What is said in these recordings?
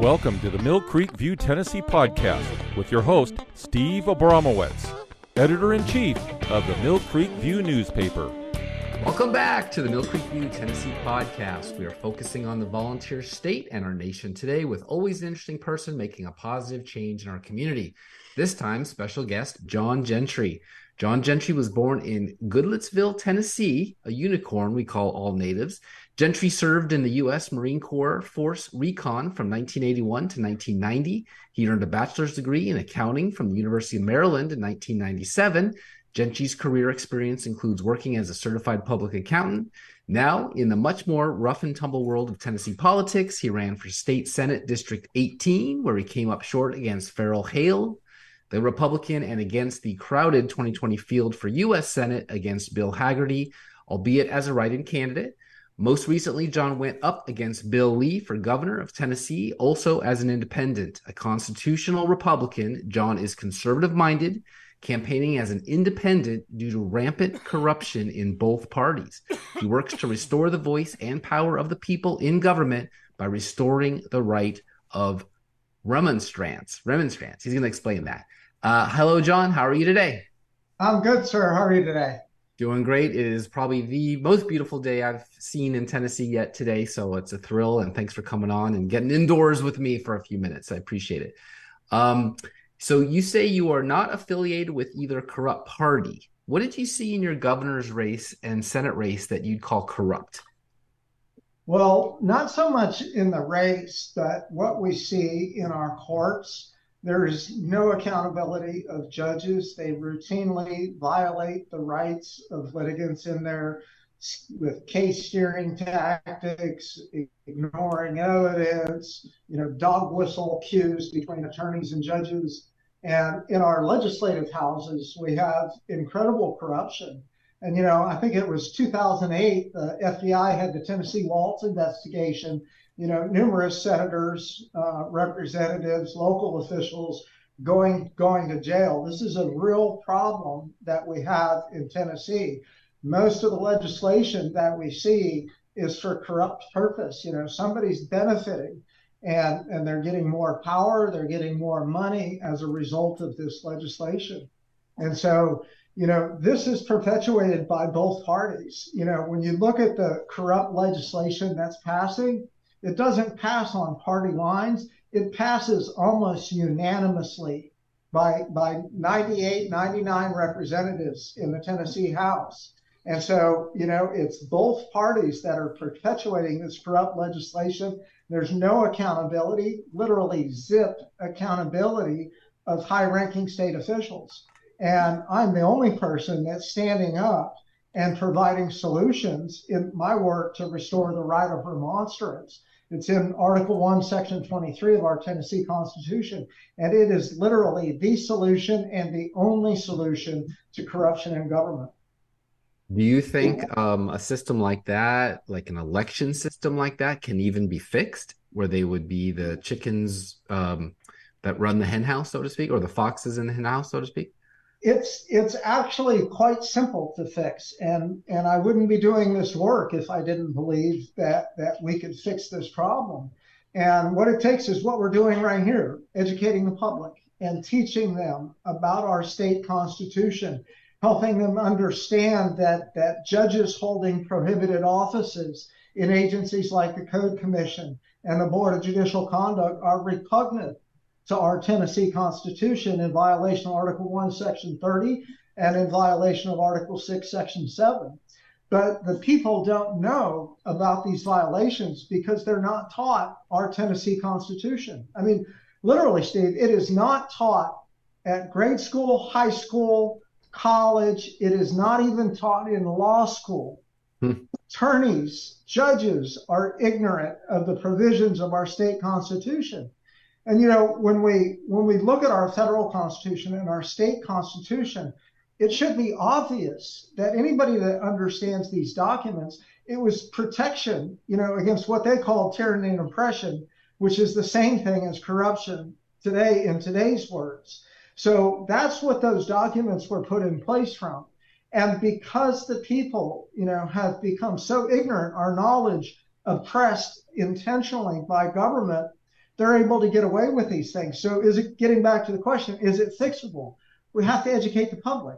Welcome to the Mill Creek View, Tennessee podcast with your host, Steve Abramowitz, editor-in-chief of the Mill Creek View newspaper. Welcome back to the Mill Creek View, Tennessee podcast. We are focusing on the volunteer state and our nation today with always an interesting person making a positive change in our community. This time, special guest, John Gentry. John Gentry was born in Goodlettsville, Tennessee, a unicorn we call all natives. Gentry served in the U.S. Marine Corps Force Recon from 1981 to 1990. He earned a bachelor's degree in accounting from the University of Maryland in 1997. Gentry's career experience includes working as a certified public accountant. Now, in the much more rough and tumble world of Tennessee politics, he ran for State Senate District 18, where he came up short against Farrell Hale, the Republican, and against the crowded 2020 field for U.S. Senate against Bill Hagerty, albeit as a write-in candidate. Most recently, John went up against Bill Lee for governor of Tennessee, also as an independent. A constitutional Republican, John is conservative-minded, campaigning as an independent due to rampant corruption in both parties. He works to restore the voice and power of the people in government by restoring the right of remonstrance. He's going to explain that. Hello, John. How are you today? I'm good, sir. How are you today? Doing great. It is probably the most beautiful day I've seen in Tennessee yet today, so it's a thrill, and thanks for coming on and getting indoors with me for a few minutes. I appreciate it. So you say you are not affiliated with either corrupt party. What did you see in your governor's race and Senate race that you'd call corrupt? Well, not so much in the race, but what we see in our courts. There's no accountability of judges. They routinely violate the rights of litigants in there with case steering tactics, ignoring evidence, dog whistle cues between attorneys and judges. And in our legislative houses, we have incredible corruption. And, I think it was 2008, the FBI had the Tennessee Waltz investigation. Numerous senators, representatives, local officials going to jail. This is a real problem that we have in Tennessee. Most of the legislation that we see is for corrupt purpose. Somebody's benefiting and they're getting more power. They're getting more money as a result of this legislation. And so, this is perpetuated by both parties. When you look at the corrupt legislation that's passing, it doesn't pass on party lines. It passes almost unanimously by 98, 99 representatives in the Tennessee House. And so, it's both parties that are perpetuating this corrupt legislation. There's no accountability, literally zip accountability of high-ranking state officials. And I'm the only person that's standing up and providing solutions in my work to restore the right of remonstrance. It's in Article 1, Section 23 of our Tennessee Constitution, and it is literally the solution and the only solution to corruption in government. Do you think a system like that, like an election system like that, can even be fixed, where they would be the chickens that run the hen house, so to speak, or the foxes in the hen house, so to speak? It's actually quite simple to fix, and I wouldn't be doing this work if I didn't believe that we could fix this problem. And what it takes is what we're doing right here, educating the public and teaching them about our state constitution, helping them understand that judges holding prohibited offices in agencies like the Code Commission and the Board of Judicial Conduct are repugnant to our Tennessee Constitution in violation of Article 1, Section 30, and in violation of Article 6, Section 7. But the people don't know about these violations because they're not taught our Tennessee Constitution. I mean, literally, Steve, it is not taught at grade school, high school, college. It is not even taught in law school. Attorneys, judges are ignorant of the provisions of our state constitution. And, when we look at our federal constitution and our state constitution, it should be obvious that anybody that understands these documents, it was protection, against what they call tyranny and oppression, which is the same thing as corruption today in today's words. So that's what those documents were put in place from. And because the people, have become so ignorant, our knowledge oppressed intentionally by government, they're able to get away with these things. So is it, getting back to the question, is it fixable? We have to educate the public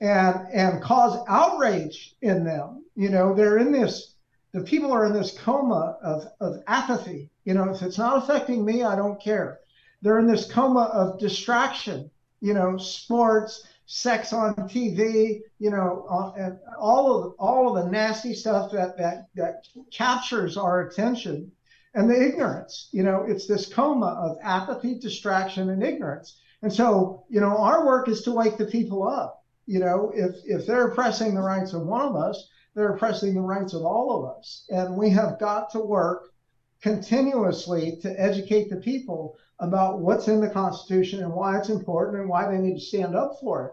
and cause outrage in them. You know, they're in this, the people are in this coma of apathy. You know, if it's not affecting me, I don't care. They're in this coma of distraction, you know, sports, sex on TV, you know, and all of the nasty stuff that captures our attention, and the ignorance. You know, it's this coma of apathy, distraction, and ignorance. And so, you know, our work is to wake the people up. You know, if they're oppressing the rights of one of us, they're oppressing the rights of all of us. And we have got to work continuously to educate the people about what's in the Constitution and why it's important and why they need to stand up for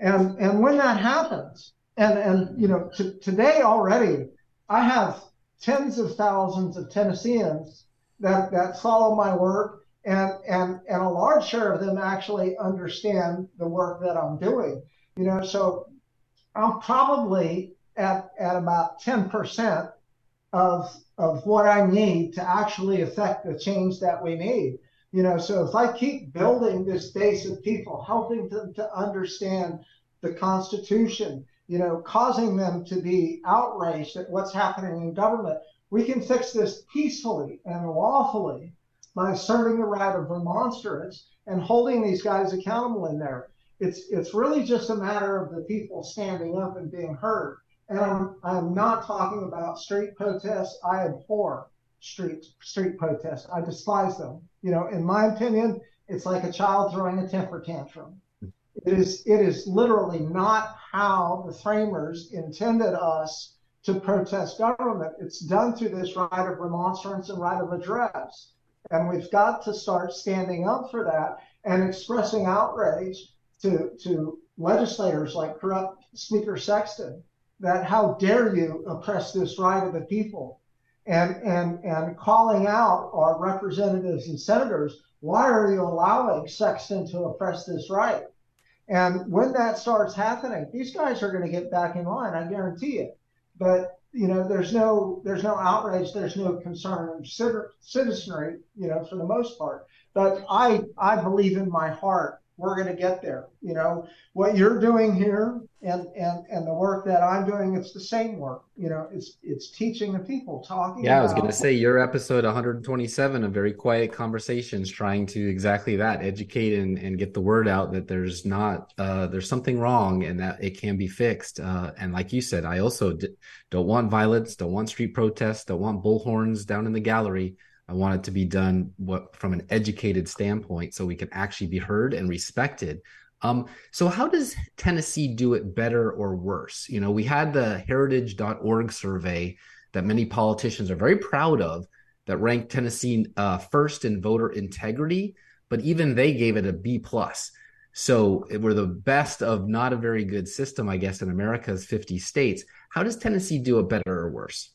it. And when that happens, and you know, today already, I have tens of thousands of Tennesseans that follow my work, and a large share of them actually understand the work that I'm doing. You know, so I'm probably at about 10% of what I need to actually affect the change that we need. You know, so if I keep building this base of people, helping them to understand the Constitution, you know, causing them to be outraged at what's happening in government, we can fix this peacefully and lawfully by asserting the right of remonstrance and holding these guys accountable in there. It's really just a matter of the people standing up and being heard. And I'm not talking about street protests. I abhor street protests. I despise them. You know, in my opinion, it's like a child throwing a temper tantrum. It is literally not how the framers intended us to protest government. It's done through this right of remonstrance and right of address. And we've got to start standing up for that and expressing outrage to legislators like corrupt Speaker Sexton, that how dare you oppress this right of the people, and calling out our representatives and senators, why are you allowing Sexton to oppress this right? And when that starts happening, these guys are going to get back in line, I guarantee it. But, you know, there's no outrage, there's no concern of citizenry, you know, for the most part. But I believe in my heart we're going to get there. You know, what you're doing here and the work that I'm doing, it's the same work. You know, it's teaching the people, talking. Yeah, I was going to say your episode 127 of Very Quiet Conversations, trying to exactly that, educate and get the word out that there's not, there's something wrong and that it can be fixed. And like you said, I also don't want violence, don't want street protests, don't want bullhorns down in the gallery. I want it to be done from an educated standpoint so we can actually be heard and respected. So how does Tennessee do it better or worse? You know, we had the heritage.org survey that many politicians are very proud of that ranked Tennessee first in voter integrity, but even they gave it a B+. So we're the best of not a very good system, I guess, in America's 50 states. How does Tennessee do it better or worse?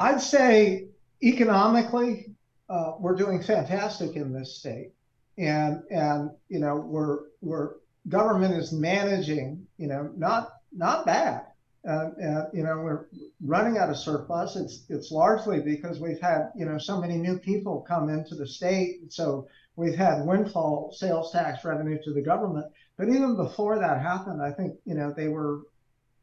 I'd say economically, we're doing fantastic in this state. And you know, we're government is managing, you know, not bad. You know, we're running out of surplus. It's largely because we've had, you know, so many new people come into the state. So we've had windfall sales tax revenue to the government. But even before that happened, I think, you know, they were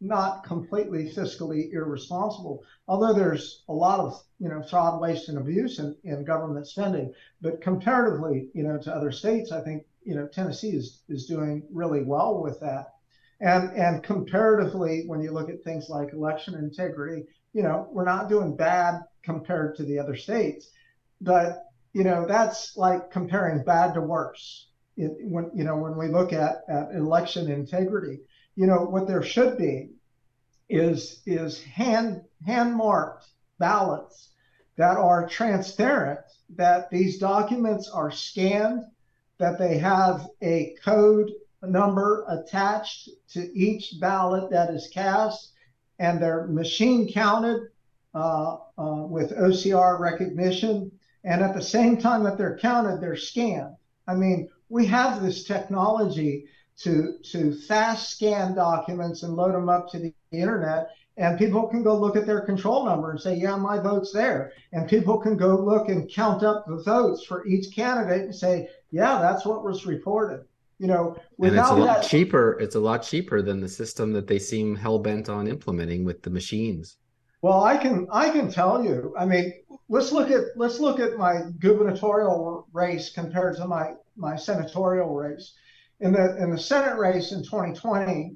not completely fiscally irresponsible, although there's a lot of, you know, fraud, waste, and abuse in government spending. But comparatively, you know, to other states, I think, you know, Tennessee is doing really well with that. And comparatively, when you look at things like election integrity, you know, we're not doing bad compared to the other states. But, you know, that's like comparing bad to worse. When we look at election integrity, you know, what there should be is hand-marked ballots that are transparent, that these documents are scanned, that they have a code number attached to each ballot that is cast, and they're machine counted with OCR recognition. And at the same time that they're counted, they're scanned. I mean, we have this technology to fast scan documents and load them up to the internet. And people can go look at their control number and say, yeah, my vote's there. And people can go look and count up the votes for each candidate and say, yeah, that's what was reported. You know, without and it's a lot cheaper than the system that they seem hell bent on implementing with the machines. Well, I can tell you, I mean, let's look at my gubernatorial race compared to my senatorial race. In the Senate race in 2020,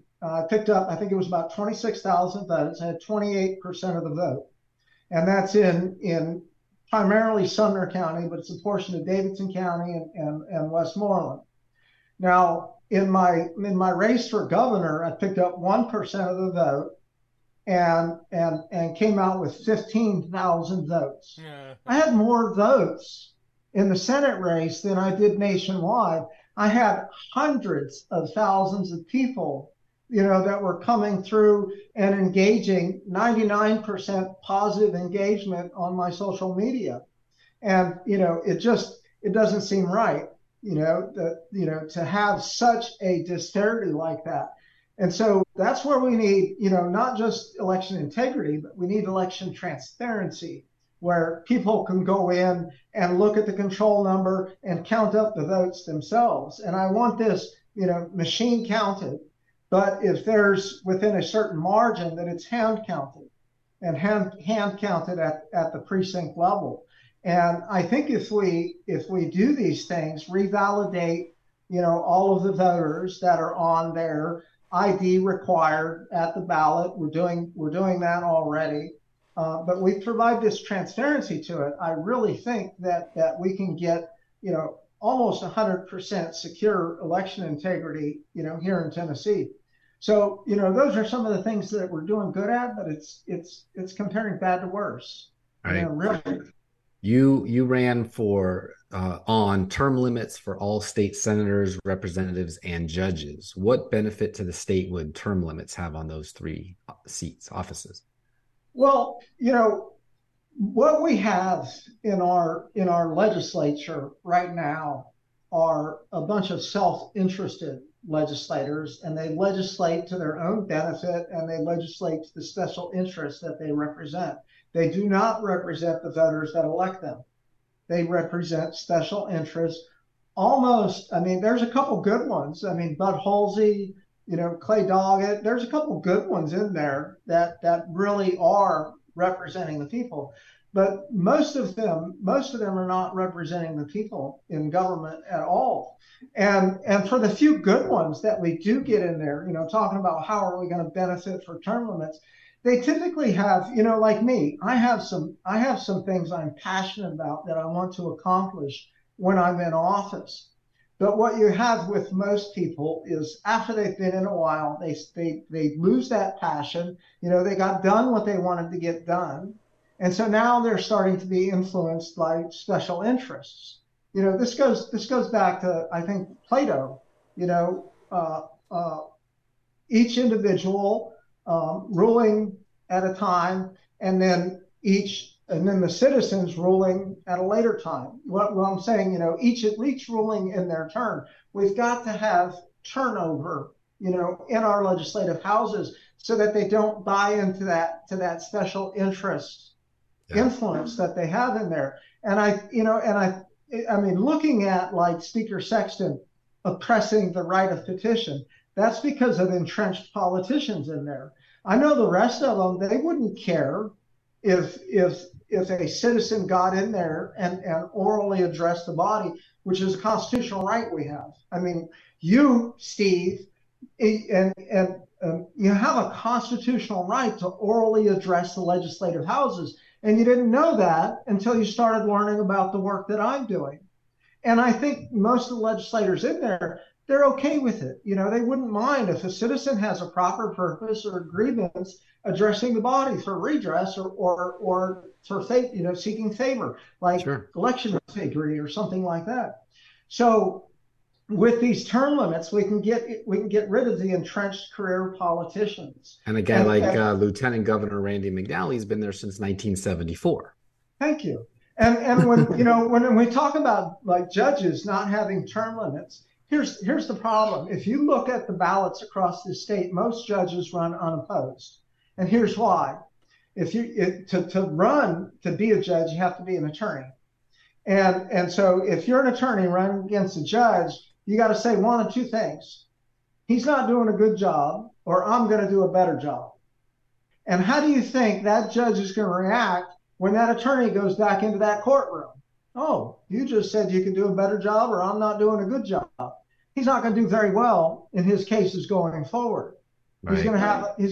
picked up, I think it was about 26,000 votes, had 28% of the vote. And that's in primarily Sumner County, but it's a portion of Davidson County and Westmoreland. Now, in my race for governor, I picked up 1% of the vote and came out with 15,000 votes. Yeah. I had more votes in the Senate race than I did nationwide. I had hundreds of thousands of people, you know, that were coming through and engaging, 99% positive engagement on my social media. And, you know, it doesn't seem right, you know, that, you know, to have such a disparity like that. And so that's where we need, you know, not just election integrity, but we need election transparency, where people can go in and look at the control number and count up the votes themselves. And I want this, you know, machine counted, but if there's within a certain margin, that it's hand counted and hand counted at the precinct level. And I think if we do these things, revalidate, you know, all of the voters that are on their ID required at the ballot, we're doing that already. But we provide this transparency to it. I really think that we can get, you know, almost 100% secure election integrity, you know, here in Tennessee. So, you know, those are some of the things that we're doing good at, but it's comparing bad to worse. Right. You know, really. You ran for on term limits for all state senators, representatives, and judges. What benefit to the state would term limits have on those three seats, offices? Well, you know, what we have in our legislature right now are a bunch of self-interested legislators, and they legislate to their own benefit, and they legislate to the special interests that they represent. They do not represent the voters that elect them. They represent special interests. Almost, I mean, there's a couple good ones. I mean, Bud Hollsey, you know, Clay Doggett, there's a couple good ones in there that really are representing the people, but most of them are not representing the people in government at all. And for the few good ones that we do get in there, you know, talking about how are we going to benefit for term limits, they typically have, you know, like me, I have some things I'm passionate about that I want to accomplish when I'm in office. But what you have with most people is after they've been in a while, they lose that passion. You know, they got done what they wanted to get done. And so now they're starting to be influenced by special interests. You know, this goes back to, I think, Plato. You know, each individual ruling at a time, and then the citizens ruling at a later time. What I'm saying, you know, each ruling in their turn. We've got to have turnover, you know, in our legislative houses so that they don't buy into that special interest influence that they have in there. And I mean, looking at like Speaker Sexton oppressing the right of petition, that's because of entrenched politicians in there. I know the rest of them, they wouldn't care if a citizen got in there and orally addressed the body, which is a constitutional right we have. I mean, you, Steve, and you have a constitutional right to orally address the legislative houses, and you didn't know that until you started learning about the work that I'm doing. And I think most of the legislators in there, they're okay with it. You know, they wouldn't mind if a citizen has a proper purpose or grievance addressing the body for redress or for favor, you know, seeking favor, like election integrity or something like that. So with these term limits, we can get rid of the entrenched career politicians. And again, Lieutenant Governor Randy McDowell, he's been there since 1974. Thank you. And when you know, when we talk about like judges not having term limits, here's the problem. If you look at the ballots across the state, most judges run unopposed. And here's why. If you to be a judge, you have to be an attorney. And so if you're an attorney running against a judge, you got to say one of two things. He's not doing a good job, or I'm going to do a better job. And how do you think that judge is going to react when that attorney goes back into that courtroom? Oh, you just said you can do a better job, or I'm not doing a good job. He's not going to do very well in his cases going forward. Right. He's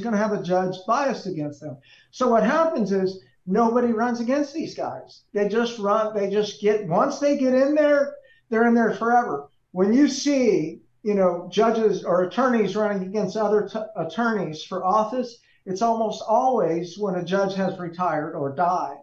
going to have a judge bias against them. So what happens is nobody runs against these guys. They just run. They just get, once they get in there, they're in there forever. When you see, you know, judges or attorneys running against other attorneys for office, it's almost always when a judge has retired or died.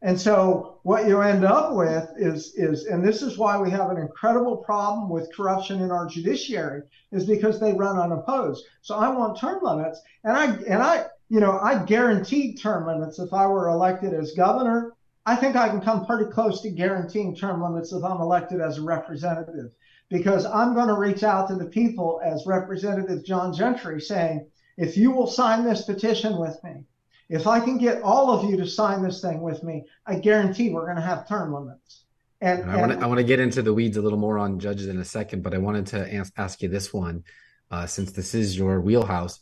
And so what you end up with is, and this is why we have an incredible problem with corruption in our judiciary, is because they run unopposed. So I want term limits, and I guaranteed term limits if I were elected as governor. I think I can come pretty close to guaranteeing term limits if I'm elected as a representative, because I'm going to reach out to the people as Representative John Gentry saying, if you will sign this petition with me, if I can get all of you to sign this thing with me, I guarantee we're going to have term limits. And I want to get into the weeds a little more on judges in a second, but I wanted to ask you this one, since this is your wheelhouse.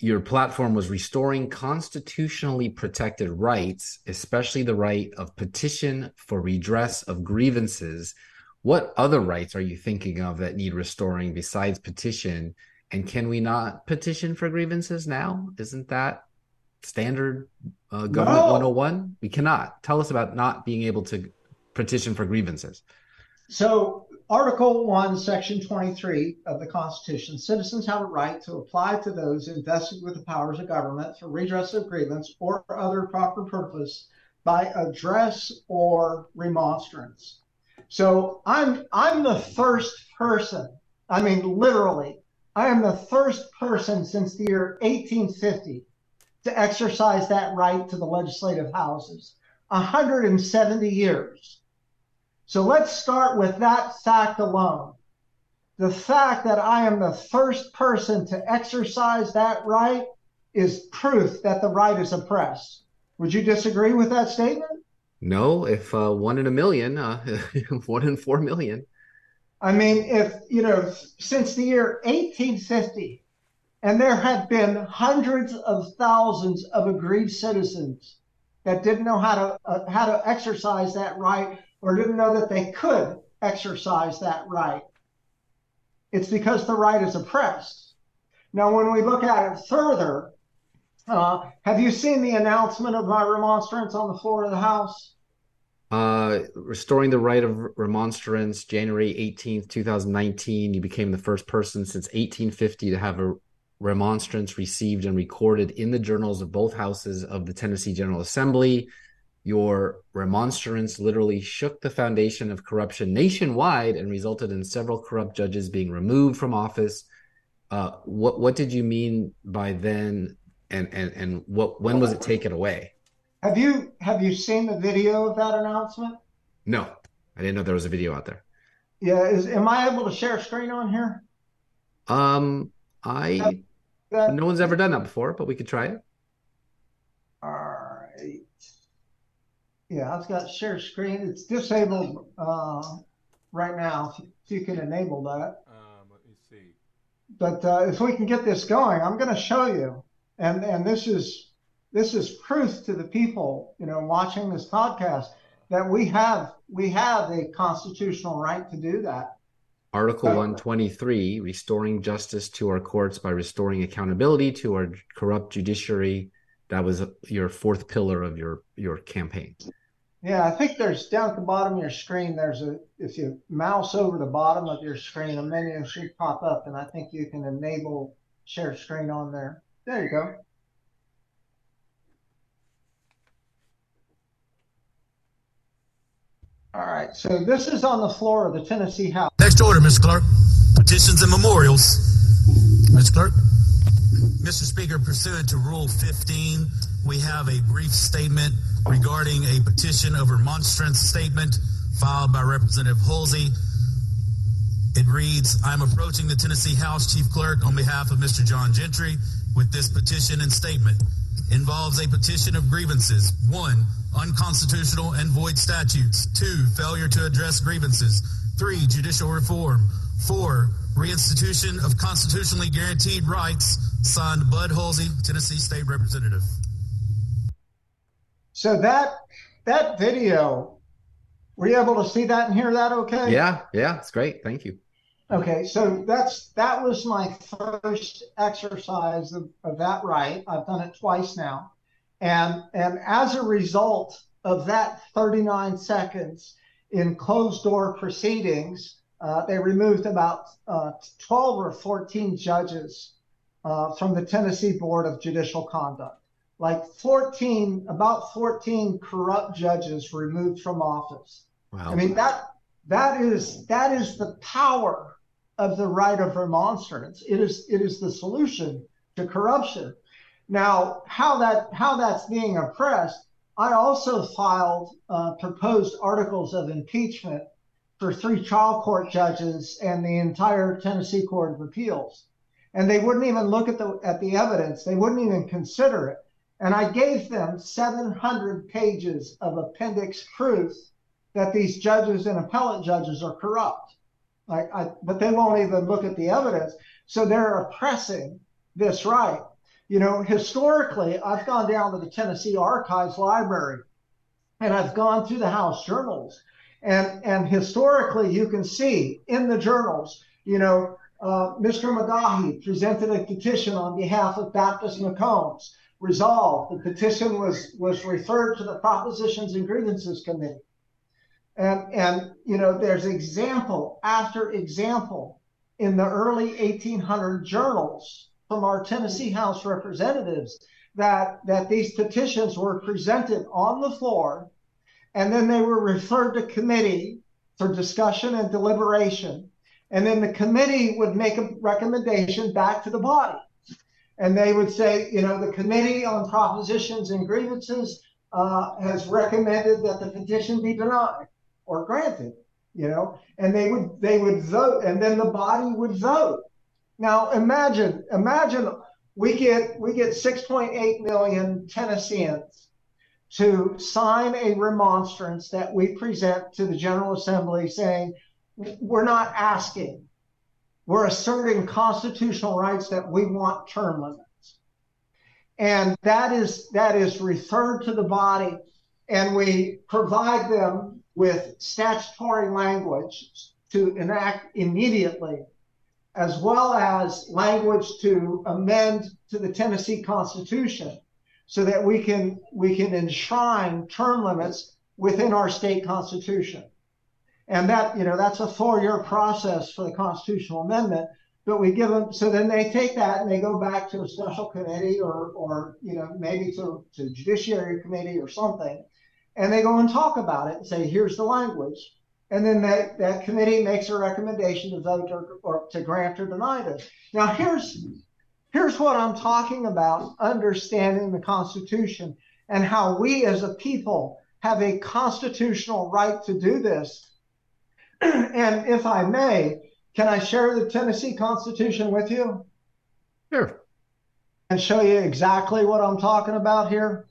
Your platform was restoring constitutionally protected rights, especially the right of petition for redress of grievances. What other rights are you thinking of that need restoring besides petition? And can we not petition for grievances now? Isn't that standard government 101? We cannot. Tell us about not being able to petition for grievances. So Article 1, Section 23 of the Constitution, citizens have a right to apply to those invested with the powers of government for redress of grievance or other proper purpose by address or remonstrance. So I'm the first person, I mean, literally, I am the first person since the year 1850 to exercise that right to the legislative houses, 170 years. So let's start with that fact alone. The fact that I am the first person to exercise that right is proof that the right is oppressed. Would you disagree with that statement? No, if one in a million, one in 4 million. I mean, if, you know, since the year 1850, and there have been hundreds of thousands of aggrieved citizens that didn't know how to exercise that right, or didn't know that they could exercise that right. It's because the right is oppressed. Now, when we look at it further, have you seen the announcement of my remonstrance on the floor of the House? Restoring the right of remonstrance, January 18th, 2019. You became the first person since 1850 to have a remonstrance received and recorded in the journals of both houses of the Tennessee General Assembly. Your remonstrance literally shook the foundation of corruption nationwide and resulted in several corrupt judges being removed from office. What did you mean by then, and when was it taken away? Have you seen the video of that announcement? No, I didn't know there was a video out there. Yeah, am I able to share a screen on here? No one's ever done that before, but we could try it. All right. Yeah, I've got share screen. It's disabled right now. If you can enable that. Let me see. But if we can get this going, I'm going to show you. And this is proof to the people, you know, watching this podcast that we have a constitutional right to do that. Article 123, restoring justice to our courts by restoring accountability to our corrupt judiciary. That was your fourth pillar of your campaign. Yeah, I think there's down at the bottom of your screen, if you mouse over the bottom of your screen, a menu should pop up, and I think you can enable share screen on there. There you go. All right, so this is on the floor of the Tennessee House. Next order, Ms. Clerk. Petitions and memorials. Ms. Clerk. Mr. Speaker, pursuant to Rule 15, we have a brief statement regarding a petition of remonstrance statement filed by Representative Hallsey. It reads, I'm approaching the Tennessee House Chief Clerk on behalf of Mr. John Gentry with this petition and statement. Involves a petition of grievances. 1, unconstitutional and void statutes. 2, failure to address grievances. 3, judicial reform. 4, reinstitution of constitutionally guaranteed rights. Signed, Bud Hollsey, Tennessee State Representative. So that video, were you able to see that and hear that okay? Yeah, it's great. Thank you. Okay, so that was my first exercise of that right. I've done it twice now. And as a result of that 39 seconds in closed-door proceedings, they removed about 12 or 14 judges from the Tennessee Board of Judicial Conduct. Like 14 corrupt judges removed from office. Wow. I mean, that is the power of the right of remonstrance. It is the solution to corruption. Now, how that's being oppressed, I also filed proposed articles of impeachment for 3 trial court judges and the entire Tennessee Court of Appeals. And they wouldn't even look at the evidence. They wouldn't even consider it. And I gave them 700 pages of appendix proof that these judges and appellate judges are corrupt. But they won't even look at the evidence. So they're oppressing this right. You know, historically, I've gone down to the Tennessee Archives Library and I've gone through the House journals. And historically, you can see in the journals, you know, Mr. Madahi presented a petition on behalf of Baptist McCombs. Resolved, the petition was referred to the Propositions and Grievances Committee. And you know, there's example after example in the early 1800 journals from our Tennessee House representatives that these petitions were presented on the floor, and then they were referred to committee for discussion and deliberation. And then the committee would make a recommendation back to the body. And they would say, you know, the Committee on Propositions and Grievances has recommended that the petition be denied or granted, you know, and they would vote, and then the body would vote. Now, imagine we get 6.8 million Tennesseans to sign a remonstrance that we present to the General Assembly saying, we're not asking. We're asserting constitutional rights that we want term limits. And that is referred to the body, and we provide them with statutory language to enact immediately, as well as language to amend to the Tennessee Constitution so that we can enshrine term limits within our state constitution. And that, you know, that's a 4-year process for the constitutional amendment, but we give them, so then they take that and they go back to a special committee or you know, maybe to judiciary committee or something. And they go and talk about it and say, here's the language. And then that committee makes a recommendation to vote or to grant or deny this. Now, here's what I'm talking about, understanding the Constitution and how we as a people have a constitutional right to do this. And if I may, can I share the Tennessee Constitution with you? Sure. And show you exactly what I'm talking about here?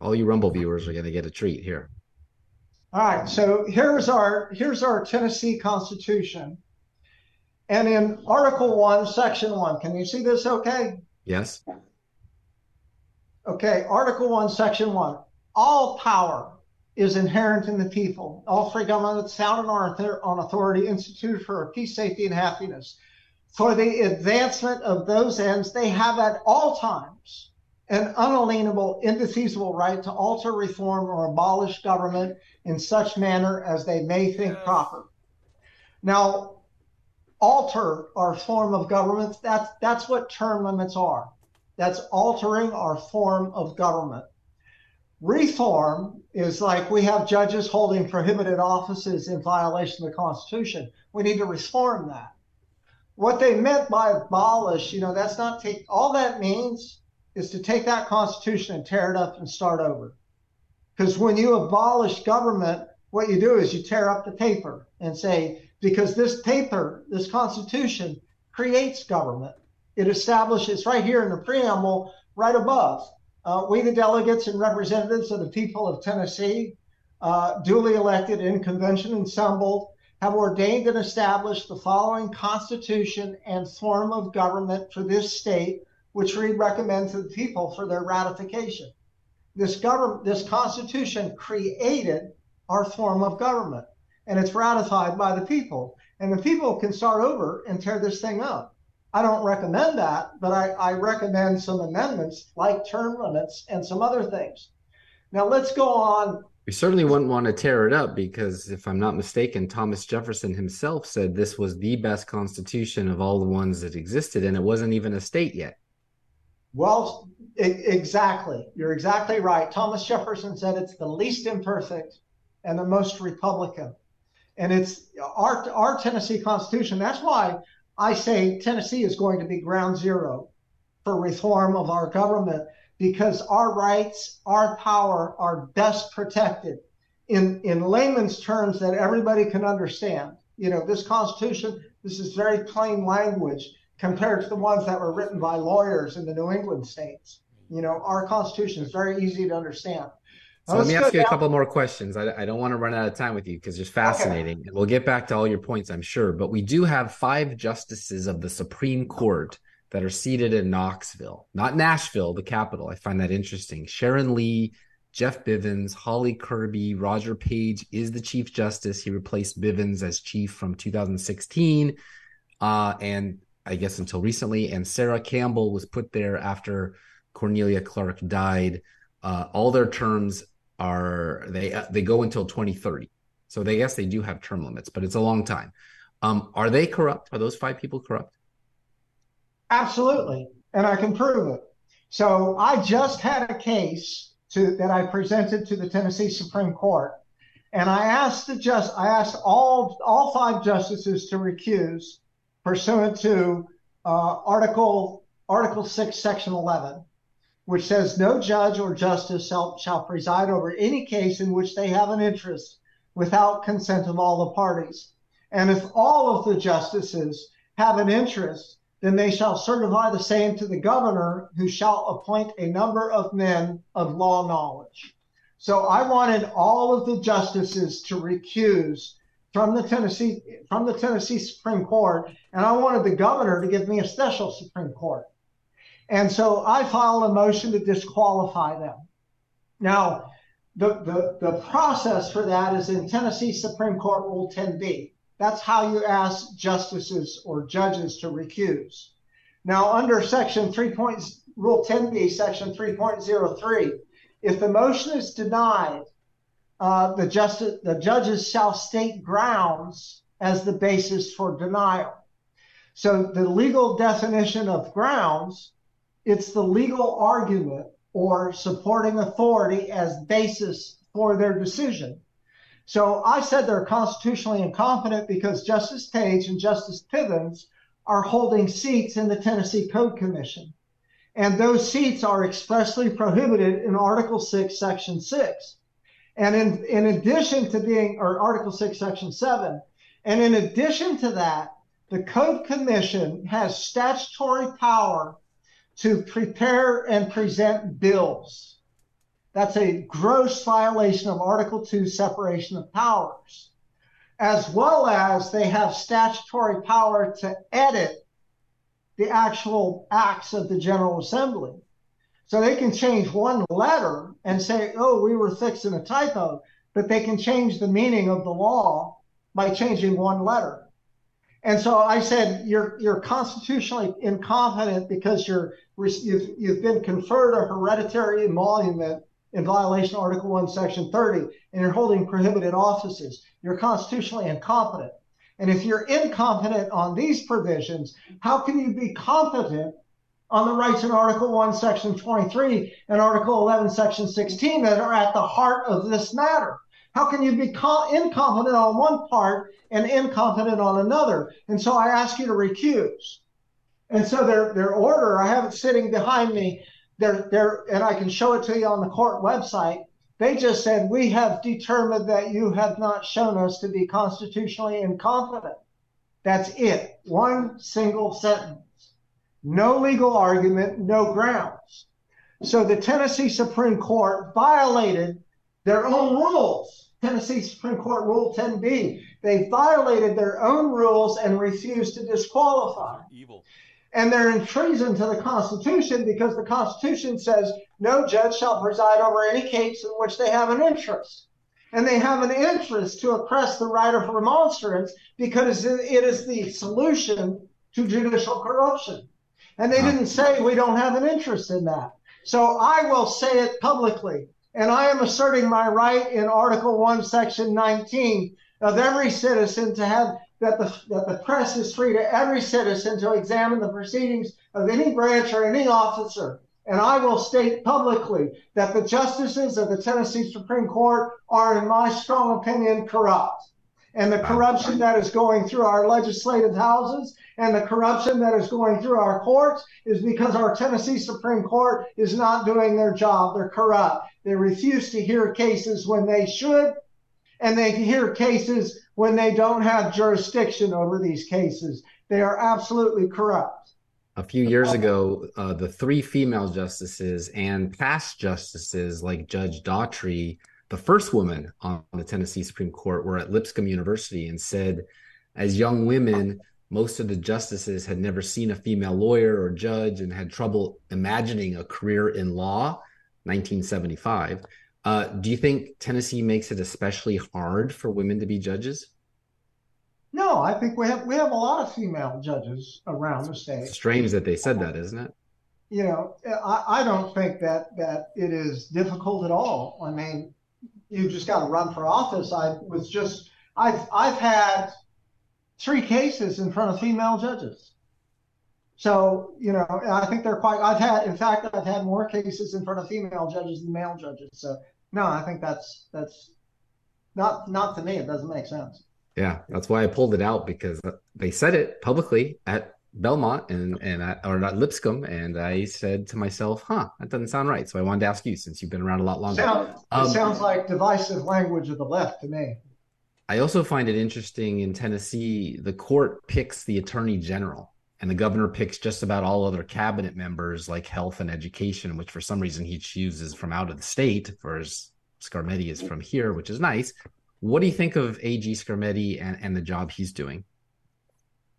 All you Rumble viewers are going to get a treat here. All right, so here's our Tennessee Constitution. And in Article 1, Section 1, can you see this okay? Yes. Okay, Article 1, Section 1. All power is inherent in the people. All free government sound on authority instituted for peace, safety, and happiness. For the advancement of those ends, they have at all times an unalienable, indefeasible right to alter, reform, or abolish government in such manner as they may think proper. Now, alter our form of government, that's what term limits are. That's altering our form of government. Reform is like we have judges holding prohibited offices in violation of the Constitution. We need to reform that. What they meant by abolish, you know, that's not take, all that means is to take that Constitution and tear it up and start over. Because when you abolish government, what you do is you tear up the paper and say, because this paper, this Constitution, creates government. It establishes right here in the preamble, right above. We, the delegates and representatives of the people of Tennessee, duly elected in convention and assembled, have ordained and established the following Constitution and form of government for this state, which we recommend to the people for their ratification. This Constitution created our form of government, and it's ratified by the people. And the people can start over and tear this thing up. I don't recommend that, but I recommend some amendments like term limits and some other things. Now let's go on. We certainly wouldn't want to tear it up because, if I'm not mistaken, Thomas Jefferson himself said this was the best Constitution of all the ones that existed, and it wasn't even a state yet. Well, exactly. You're exactly right. Thomas Jefferson said it's the least imperfect and the most Republican. And it's our Tennessee Constitution. That's why I say Tennessee is going to be ground zero for reform of our government, because our rights, our power are best protected in layman's terms that everybody can understand. You know, this Constitution, this is very plain language compared to the ones that were written by lawyers in the New England states. You know, our Constitution is very easy to understand. So let me ask you a couple more questions. I don't want to run out of time with you because you're fascinating. Okay. We'll get back to all your points, I'm sure. But we do have 5 justices of the Supreme Court that are seated in Knoxville, not Nashville, the capital. I find that interesting. Sharon Lee, Jeff Bivens, Holly Kirby, Roger Page is the Chief Justice. He replaced Bivens as Chief from 2016, and I guess until recently. And Sarah Campbell was put there after Cornelia Clark died. All their terms are they go until 2030, so they guess they do have term limits, but it's a long time. Are they corrupt? Are those 5 people corrupt? Absolutely, and I can prove it. So I just had a case that I presented to the Tennessee Supreme Court, and I asked all 5 justices to recuse pursuant to Article 6, Section 11. Which says no judge or justice shall preside over any case in which they have an interest without consent of all the parties. And if all of the justices have an interest, then they shall certify the same to the governor, who shall appoint a number of men of law knowledge. So I wanted all of the justices to recuse from the Tennessee Supreme Court, and I wanted the governor to give me a special Supreme Court. And so I filed a motion to disqualify them. Now, the process for that is in Tennessee Supreme Court Rule 10B. That's how you ask justices or judges to recuse. Now, under Rule 10B, Section 3.03, if the motion is denied, the judges shall state grounds as the basis for denial. So the legal definition of grounds, it's the legal argument or supporting authority as basis for their decision. So I said they're constitutionally incompetent because Justice Page and Justice Pivens are holding seats in the Tennessee Code Commission. And those seats are expressly prohibited in Article 6, Section 6. And in addition to being, or Article 6, Section 7, and in addition to that, the Code Commission has statutory power to prepare and present bills. That's a gross violation of Article 2, separation of powers, as well as they have statutory power to edit the actual acts of the General Assembly. So they can change one letter and say, oh, we were fixing a typo, but they can change the meaning of the law by changing one letter. And so I said, you're constitutionally incompetent because you've been conferred a hereditary emolument in violation of Article 1, Section 30, and you're holding prohibited offices. You're constitutionally incompetent. And if you're incompetent on these provisions, how can you be competent on the rights in Article 1, Section 23 and Article 11, Section 16 that are at the heart of this matter? How can you be incompetent on one part and incompetent on another? And so I ask you to recuse. And so their order, I have it sitting behind me, and I can show it to you on the court website. They just said, we have determined that you have not shown us to be constitutionally incompetent. That's it. One single sentence. No legal argument, no grounds. So the Tennessee Supreme Court violated their own rules. Tennessee Supreme Court Rule 10B. They violated their own rules and refused to disqualify. Evil. And they're in treason to the Constitution, because the Constitution says no judge shall preside over any case in which they have an interest. And they have an interest to oppress the right of remonstrance, because it is the solution to judicial corruption. And they didn't say we don't have an interest in that. So I will say it publicly. And I am asserting my right in Article 1, Section 19 of every citizen to have that the press is free to every citizen to examine the proceedings of any branch or any officer. And I will state publicly that the justices of the Tennessee Supreme Court are, in my strong opinion, corrupt. And the corruption that is going through our legislative houses and the corruption that is going through our courts is because our Tennessee Supreme Court is not doing their job. They're corrupt. They refuse to hear cases when they should, and they hear cases when they don't have jurisdiction over these cases. They are absolutely corrupt. A few years ago, the three female justices and past justices like Judge Daughtry, the first woman on the Tennessee Supreme Court, were at Lipscomb University and said, as young women, most of the justices had never seen a female lawyer or judge and had trouble imagining a career in law, 1975. Do you think Tennessee makes it especially hard for women to be judges? No, I think we have a lot of female judges around the state. It's strange that they said that, isn't it? You know, I don't think that it is difficult at all. I mean, you just got to run for office. I've had three cases in front of female judges. So, you know, I think they're quite, I've had more cases in front of female judges than male judges. So no, I think that's not to me, it doesn't make sense. Yeah. That's why I pulled it out, because they said it publicly at Belmont or at Lipscomb. And I said to myself, that doesn't sound right. So I wanted to ask you, since you've been around a lot longer. It sounds like divisive language of the left to me. I also find it interesting in Tennessee, the court picks the attorney general and the governor picks just about all other cabinet members like health and education, which for some reason he chooses from out of the state, whereas Scarmetti is from here, which is nice. What do you think of A.G. Scarmetti and the job he's doing?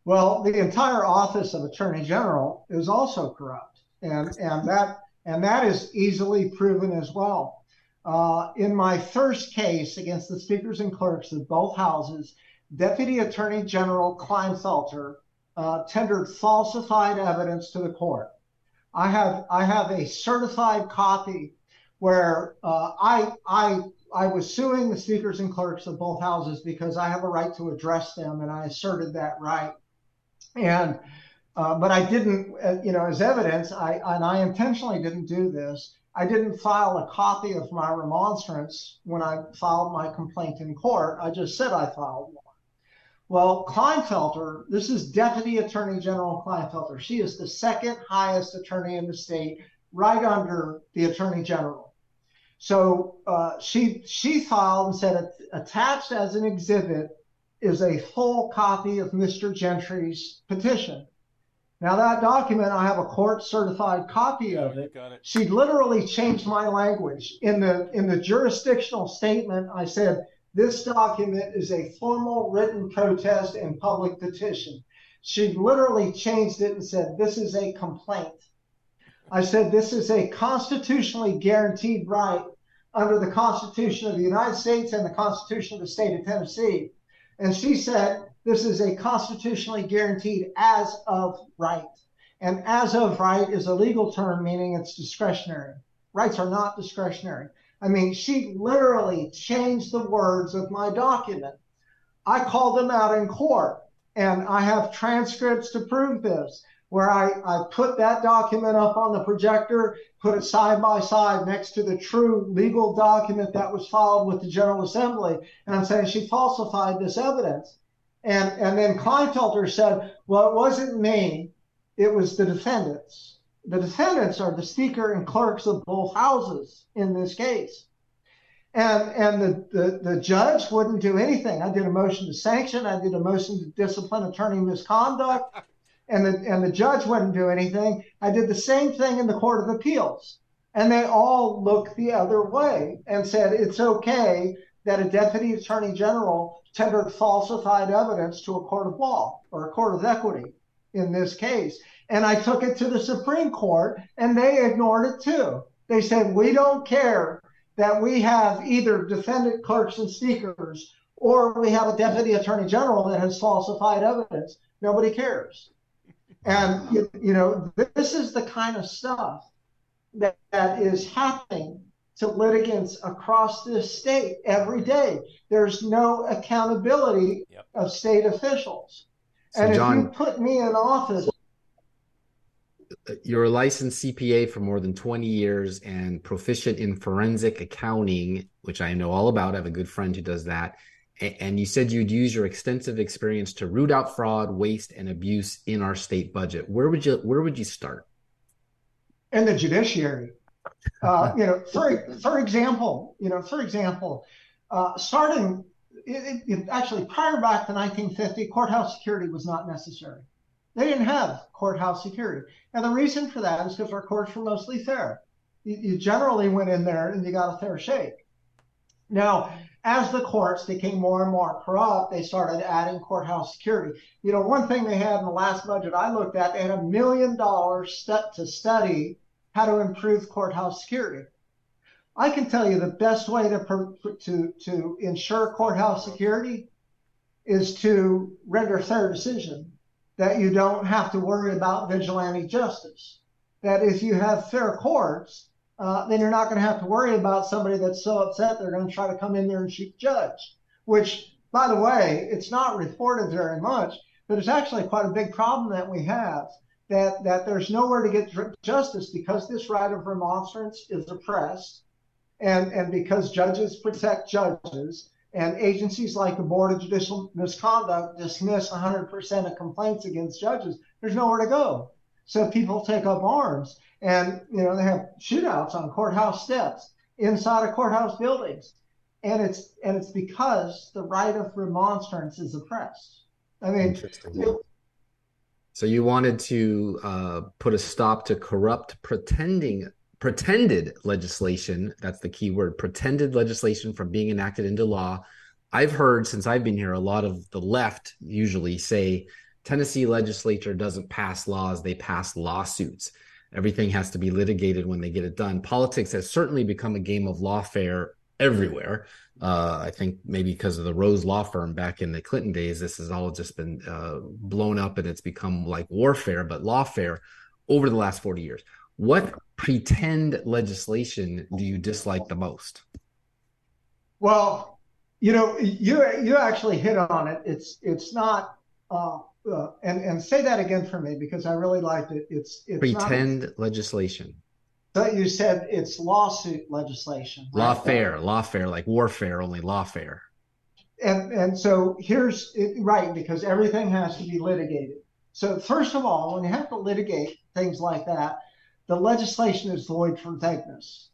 Well, the entire office of Attorney General is also corrupt, and that is easily proven as well. In my first case against the speakers and clerks of both houses, Deputy Attorney General Kleinfelter tendered falsified evidence to the court. I have a certified copy where I was suing the speakers and clerks of both houses because I have a right to address them, and I asserted that right. And, but I didn't, as evidence, I intentionally didn't do this. I didn't file a copy of my remonstrance when I filed my complaint in court. I just said I filed one. Well, Kleinfelter, this is Deputy Attorney General Kleinfelter. She is the second highest attorney in the state, right under the Attorney General. So she filed and said, attached as an exhibit is a full copy of Mr. Gentry's petition. Now that document, I have a court certified copy of it. She literally changed my language. In the jurisdictional statement, I said, this document is a formal written protest and public petition. She literally changed it and said, this is a complaint. I said, this is a constitutionally guaranteed right under the Constitution of the United States and the Constitution of the state of Tennessee. And she said, this is a constitutionally guaranteed as of right. And as of right is a legal term, meaning it's discretionary. Rights are not discretionary. I mean, she literally changed the words of my document. I called them out in court, and I have transcripts to prove this, where I put that document up on the projector, put it side by side next to the true legal document that was filed with the General Assembly. And I'm saying she falsified this evidence. And then Kleinfelter said, well, it wasn't me, it was the defendants. The defendants are the speaker and clerks of both houses in this case. And the judge wouldn't do anything. I did a motion to sanction. I did a motion to discipline attorney misconduct. And the judge wouldn't do anything. I did the same thing in the Court of Appeals. And they all looked the other way and said, it's okay that a deputy attorney general tendered falsified evidence to a court of law or a court of equity in this case. And I took it to the Supreme Court, and they ignored it too. They said, we don't care that we have either defendant clerks and seekers, or we have a deputy attorney general that has falsified evidence. Nobody cares. And, you know, this is the kind of stuff that is happening to litigants across this state every day. There's no accountability of state officials. So and John, if you put me in office. You're a licensed CPA for more than 20 years and proficient in forensic accounting, which I know all about. I have a good friend who does that. And you said you'd use your extensive experience to root out fraud, waste, and abuse in our state budget. Where would you start? In the judiciary, for example, starting actually prior back to 1950, courthouse security was not necessary. They didn't have courthouse security. And the reason for that is because our courts were mostly fair. You generally went in there and you got a fair shake. Now, as the courts became more and more corrupt, they started adding courthouse security. You know, one thing they had in the last budget I looked at, they had $1 million to study how to improve courthouse security. I can tell you the best way to ensure courthouse security is to render a fair decision, that you don't have to worry about vigilante justice, that if you have fair courts, then you're not going to have to worry about somebody that's so upset they're going to try to come in there and shoot judge, which, by the way, it's not reported very much, but it's actually quite a big problem that we have, that there's nowhere to get justice because this right of remonstrance is oppressed, and because judges protect judges, and agencies like the Board of Judicial Misconduct dismiss 100% of complaints against judges, there's nowhere to go. So people take up arms. And, you know, they have shootouts on courthouse steps, inside of courthouse buildings. And it's because the right of remonstrance is oppressed. I mean, interesting. So you wanted to put a stop to corrupt pretended legislation. That's the key word, pretended legislation, from being enacted into law. I've heard since I've been here, a lot of the left usually say Tennessee legislature doesn't pass laws, they pass lawsuits. Everything has to be litigated when they get it done. Politics has certainly become a game of lawfare everywhere. I think maybe because of the Rose Law Firm back in the Clinton days, this has all just been blown up and it's become like warfare, but lawfare over the last 40 years. What pretend legislation do you dislike the most? Well, you know, you actually hit on it. It's not... and say that again for me, because I really liked it. It's pretend legislation. So you said it's lawsuit legislation. Right? Lawfare, like warfare, only lawfare. And so here's it, right, because everything has to be litigated. So first of all, when you have to litigate things like that, the legislation is void from vagueness.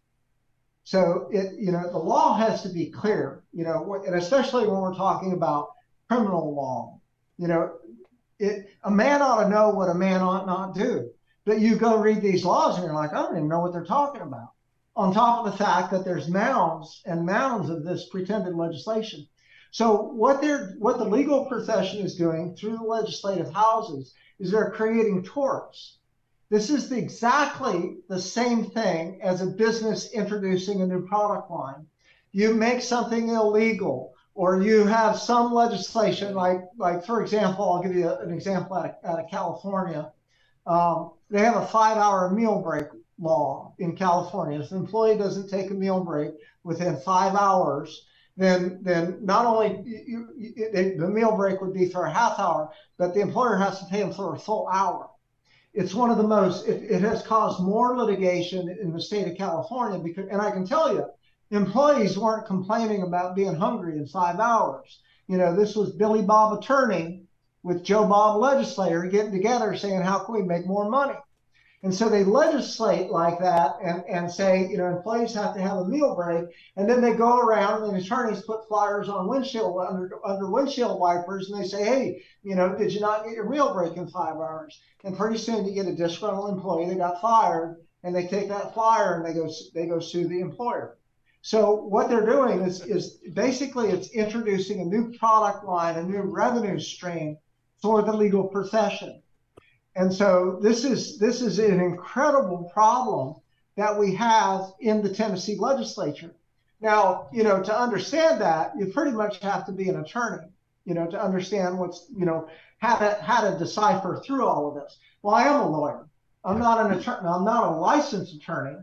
So the law has to be clear. You know, and especially when we're talking about criminal law, you know. A man ought to know what a man ought not do. But you go read these laws and you're like, I don't even know what they're talking about. On top of the fact that there's mounds and mounds of this pretended legislation. So what the legal profession is doing through the legislative houses is they're creating torts. This is exactly the same thing as a business introducing a new product line. You make something illegal, or you have some legislation, like for example, I'll give you an example out of California. They have a 5-hour meal break law in California. If an employee doesn't take a meal break within 5 hours, then not only the meal break would be for a half hour, but the employer has to pay them for a full hour. It's one of the most, it has caused more litigation in the state of California, because, and I can tell you, employees weren't complaining about being hungry in 5 hours. You know, this was Billy Bob attorney with Joe Bob legislator getting together saying, how can we make more money? And so they legislate like that and say, you know, employees have to have a meal break. And then they go around and the attorneys put flyers on windshield, under windshield wipers, and they say, hey, you know, did you not get your meal break in 5 hours? And pretty soon you get a disgruntled employee that got fired, and they take that flyer and they go sue the employer. So what they're doing is basically it's introducing a new product line, a new revenue stream for the legal profession. And so this is an incredible problem that we have in the Tennessee legislature. Now, you know, to understand that, you pretty much have to be an attorney, you know, to understand what's, you know, how to decipher through all of this. Well, I am a lawyer. I'm not an attorney. I'm not a licensed attorney,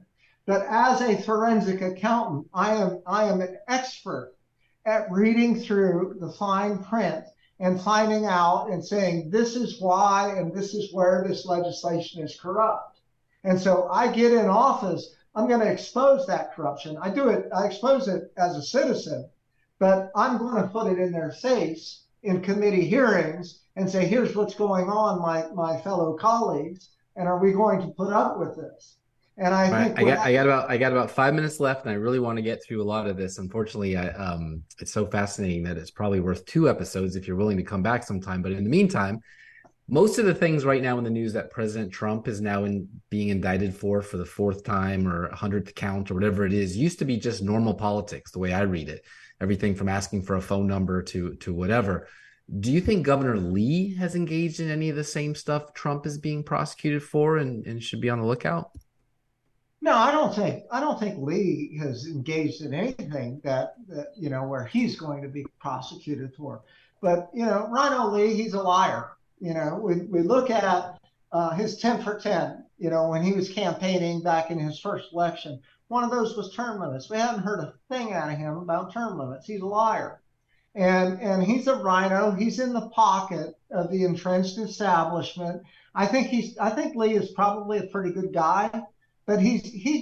but as a forensic accountant, I am an expert at reading through the fine print and finding out and saying, this is why and this is where this legislation is corrupt. And so I get in office, I'm going to expose that corruption. I expose it as a citizen, but I'm going to put it in their face in committee hearings and say, here's what's going on, my fellow colleagues, and are we going to put up with this? And I think I got about 5 minutes left, and I really want to get through a lot of this. Unfortunately, it's so fascinating that it's probably worth two episodes if you're willing to come back sometime. But in the meantime, most of the things right now in the news that President Trump is now being indicted for the fourth time or 100th count or whatever it is used to be just normal politics, the way I read it. Everything from asking for a phone number to whatever. Do you think Governor Lee has engaged in any of the same stuff Trump is being prosecuted for and should be on the lookout? No, I don't think Lee has engaged in anything that you know where he's going to be prosecuted for. But you know, Ronald Lee, he's a liar. You know, we look at his 10 for 10. You know, when he was campaigning back in his first election, one of those was term limits. We haven't heard a thing out of him about term limits. He's a liar, and he's a rhino. He's in the pocket of the entrenched establishment. I think Lee is probably a pretty good guy. But he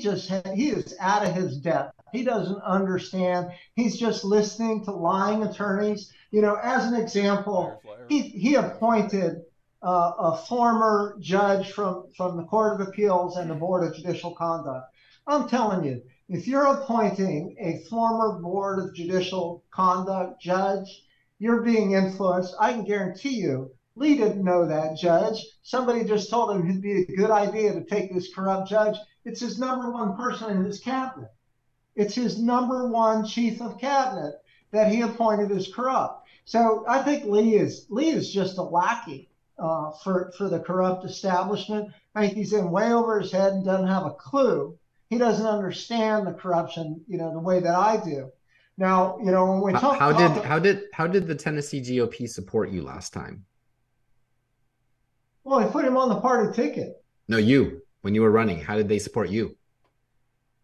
is out of his depth. He doesn't understand. He's just listening to lying attorneys. You know, as an example, he appointed a former judge from the Court of Appeals and the Board of Judicial Conduct. I'm telling you, if you're appointing a former Board of Judicial Conduct judge, you're being influenced. I can guarantee you, Lee didn't know that judge. Somebody just told him it'd be a good idea to take this corrupt judge. It's his number one person in his cabinet. It's his number one chief of cabinet that he appointed as corrupt. So I think Lee is just a lackey for the corrupt establishment. I think he's in way over his head and doesn't have a clue. He doesn't understand the corruption, you know, the way that I do. Now, you know, when we talk how did the Tennessee GOP support you last time? Well, I put him on the party ticket. No, you. When you were running, how did they support you?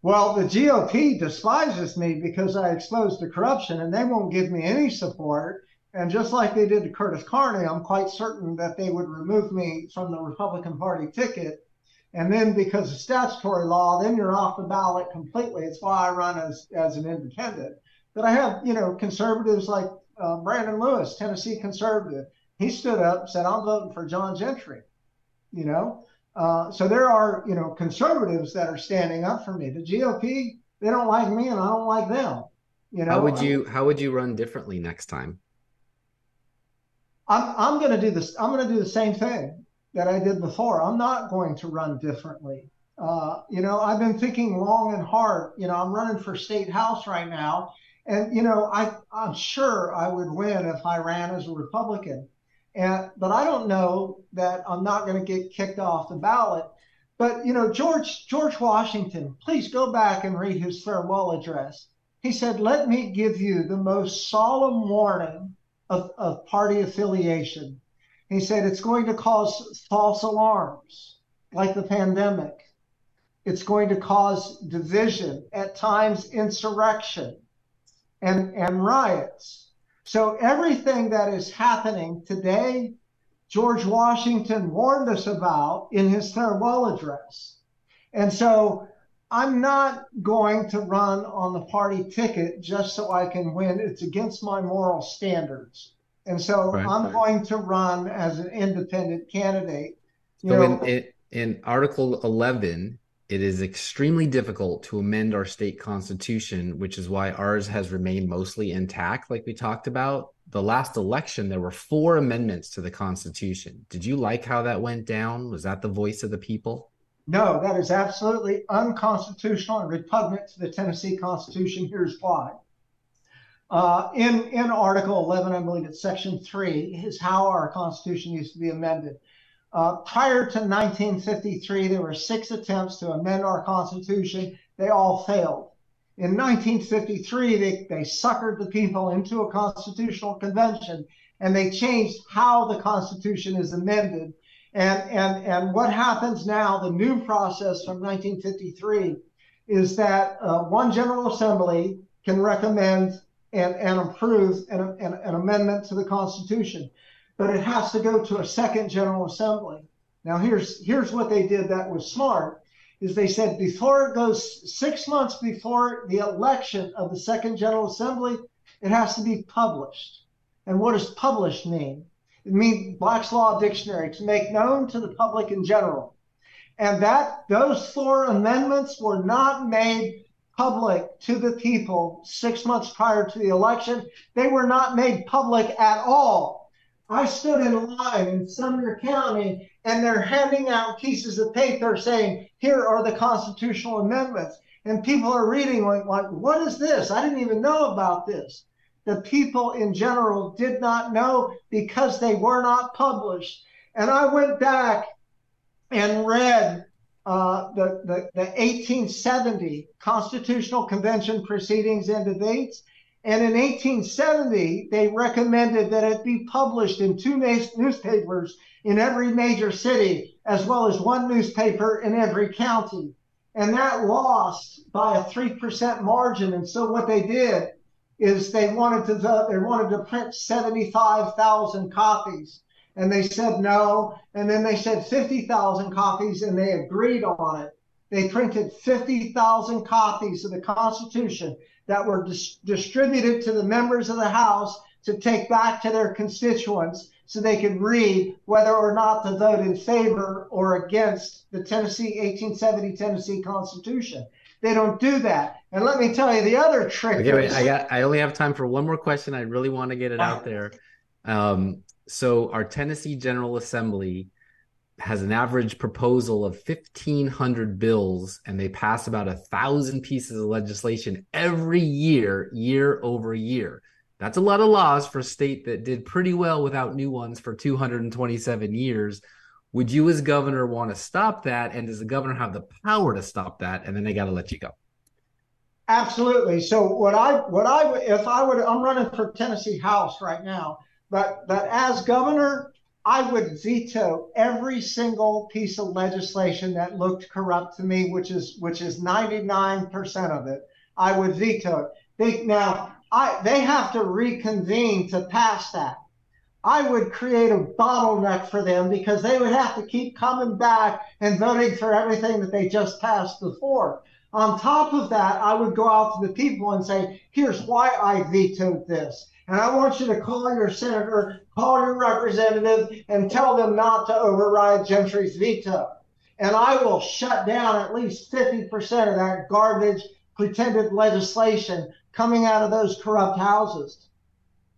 Well, the GOP despises me because I exposed the corruption, and they won't give me any support. And just like they did to Curtis Carney, I'm quite certain that they would remove me from the Republican Party ticket. And then because of statutory law, then you're off the ballot completely. It's why I run as an independent. But I have, you know, conservatives like Brandon Lewis, Tennessee conservative. He stood up and said, I'm voting for John Gentry, you know. So there are, you know, conservatives that are standing up for me. The GOP, they don't like me and I don't like them, you know. How would you run differently next time? I'm going to do the same thing that I did before. I'm not going to run differently. You know, I've been thinking long and hard. You know, I'm running for state house right now. And, you know, I'm sure I would win if I ran as a Republican. But I don't know that I'm not going to get kicked off the ballot. But, you know, George Washington, please go back and read his farewell address. He said, let me give you the most solemn warning of party affiliation. He said, it's going to cause false alarms like the pandemic. It's going to cause division, at times insurrection and riots. So everything that is happening today, George Washington warned us about in his farewell address. And so I'm not going to run on the party ticket just so I can win. It's against my moral standards. And so I'm going to run as an independent candidate. You know, in Article 11, it is extremely difficult to amend our state constitution, which is why ours has remained mostly intact, like we talked about. The last election, there were 4 amendments to the Constitution. Did you like how that went down? Was that the voice of the people? No, that is absolutely unconstitutional and repugnant to the Tennessee Constitution. Here's why. In Article 11, I believe it's Section 3, is how our Constitution used to be amended. Prior to 1953, there were 6 attempts to amend our Constitution. They all failed. In 1953, they suckered the people into a constitutional convention, and they changed how the Constitution is amended. And what happens now, the new process from 1953, is that one General Assembly can recommend and approve an amendment to the Constitution, but it has to go to a second General Assembly. Now, here's what they did that was smart. Is they said before it goes 6 months before the election of the second General Assembly, it has to be published. And what does published mean? It means Black's Law Dictionary, to make known to the public in general. And that those 4 amendments were not made public to the people 6 months prior to the election. They were not made public at all. I stood in line in Sumner County, and they're handing out pieces of paper saying, here are the constitutional amendments. And people are reading like, what is this? I didn't even know about this. The people in general did not know because they were not published. And I went back and read the 1870 Constitutional Convention proceedings and debates. And in 1870, they recommended that it be published in 2 newspapers in every major city, as well as 1 newspaper in every county. And that lost by a 3% margin. And so what they did is they wanted to print 75,000 copies. And they said no. And then they said 50,000 copies, and they agreed on it. They printed 50,000 copies of the Constitution that were distributed to the members of the House to take back to their constituents so they could read whether or not to vote in favor or against the 1870 Tennessee Constitution. They don't do that. And let me tell you the other trick. Okay, wait, I only have time for 1 more question. I really want to get it out there. So our Tennessee General Assembly has an average proposal of 1,500 bills, and they pass about 1,000 pieces of legislation every year, year over year. That's a lot of laws for a state that did pretty well without new ones for 227 years. Would you as governor want to stop that? And does the governor have the power to stop that? And then they got to let you go. Absolutely. So I'm running for Tennessee House right now, but as governor, I would veto every single piece of legislation that looked corrupt to me, which is 99% of it. I would veto it. They have to reconvene to pass that. I would create a bottleneck for them because they would have to keep coming back and voting for everything that they just passed before. On top of that, I would go out to the people and say, here's why I vetoed this. And I want you to call your senator, call your representative, and tell them not to override Gentry's veto. And I will shut down at least 50% of that garbage, pretended legislation coming out of those corrupt houses.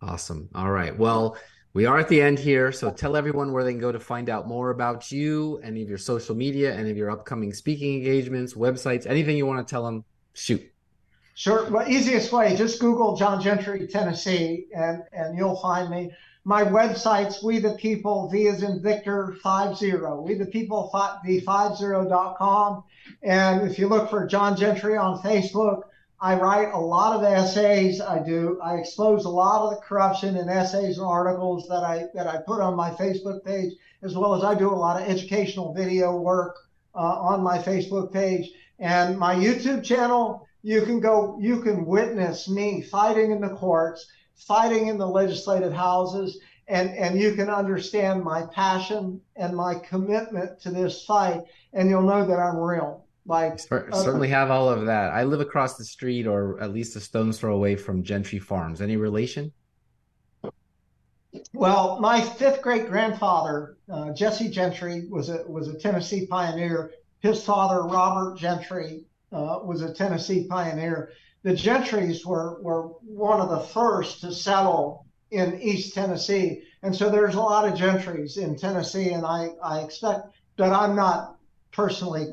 Awesome. All right. Well, we are at the end here. So tell everyone where they can go to find out more about you, any of your social media, any of your upcoming speaking engagements, websites, anything you want to tell them, shoot. Sure. Well, easiest way, just Google John Gentry, Tennessee, and you'll find me. My website's We the People, V as in Victor, 50, We the People, V50.com. And if you look for John Gentry on Facebook, I write a lot of essays. I expose a lot of the corruption in essays and articles that I put on my Facebook page, as well as I do a lot of educational video work on my Facebook page. And my YouTube channel, you can witness me fighting in the courts, fighting in the legislative houses, and you can understand my passion and my commitment to this fight, and you'll know that I'm real. Like, certainly have all of that. I live across the street, or at least a stone's throw away from Gentry Farms. Any relation? Well, my fifth great grandfather, Jesse Gentry, was a Tennessee pioneer. His father, Robert Gentry, was a Tennessee pioneer. The Gentrys were one of the first to settle in East Tennessee. And so there's a lot of Gentrys in Tennessee, and I expect that I'm not personally,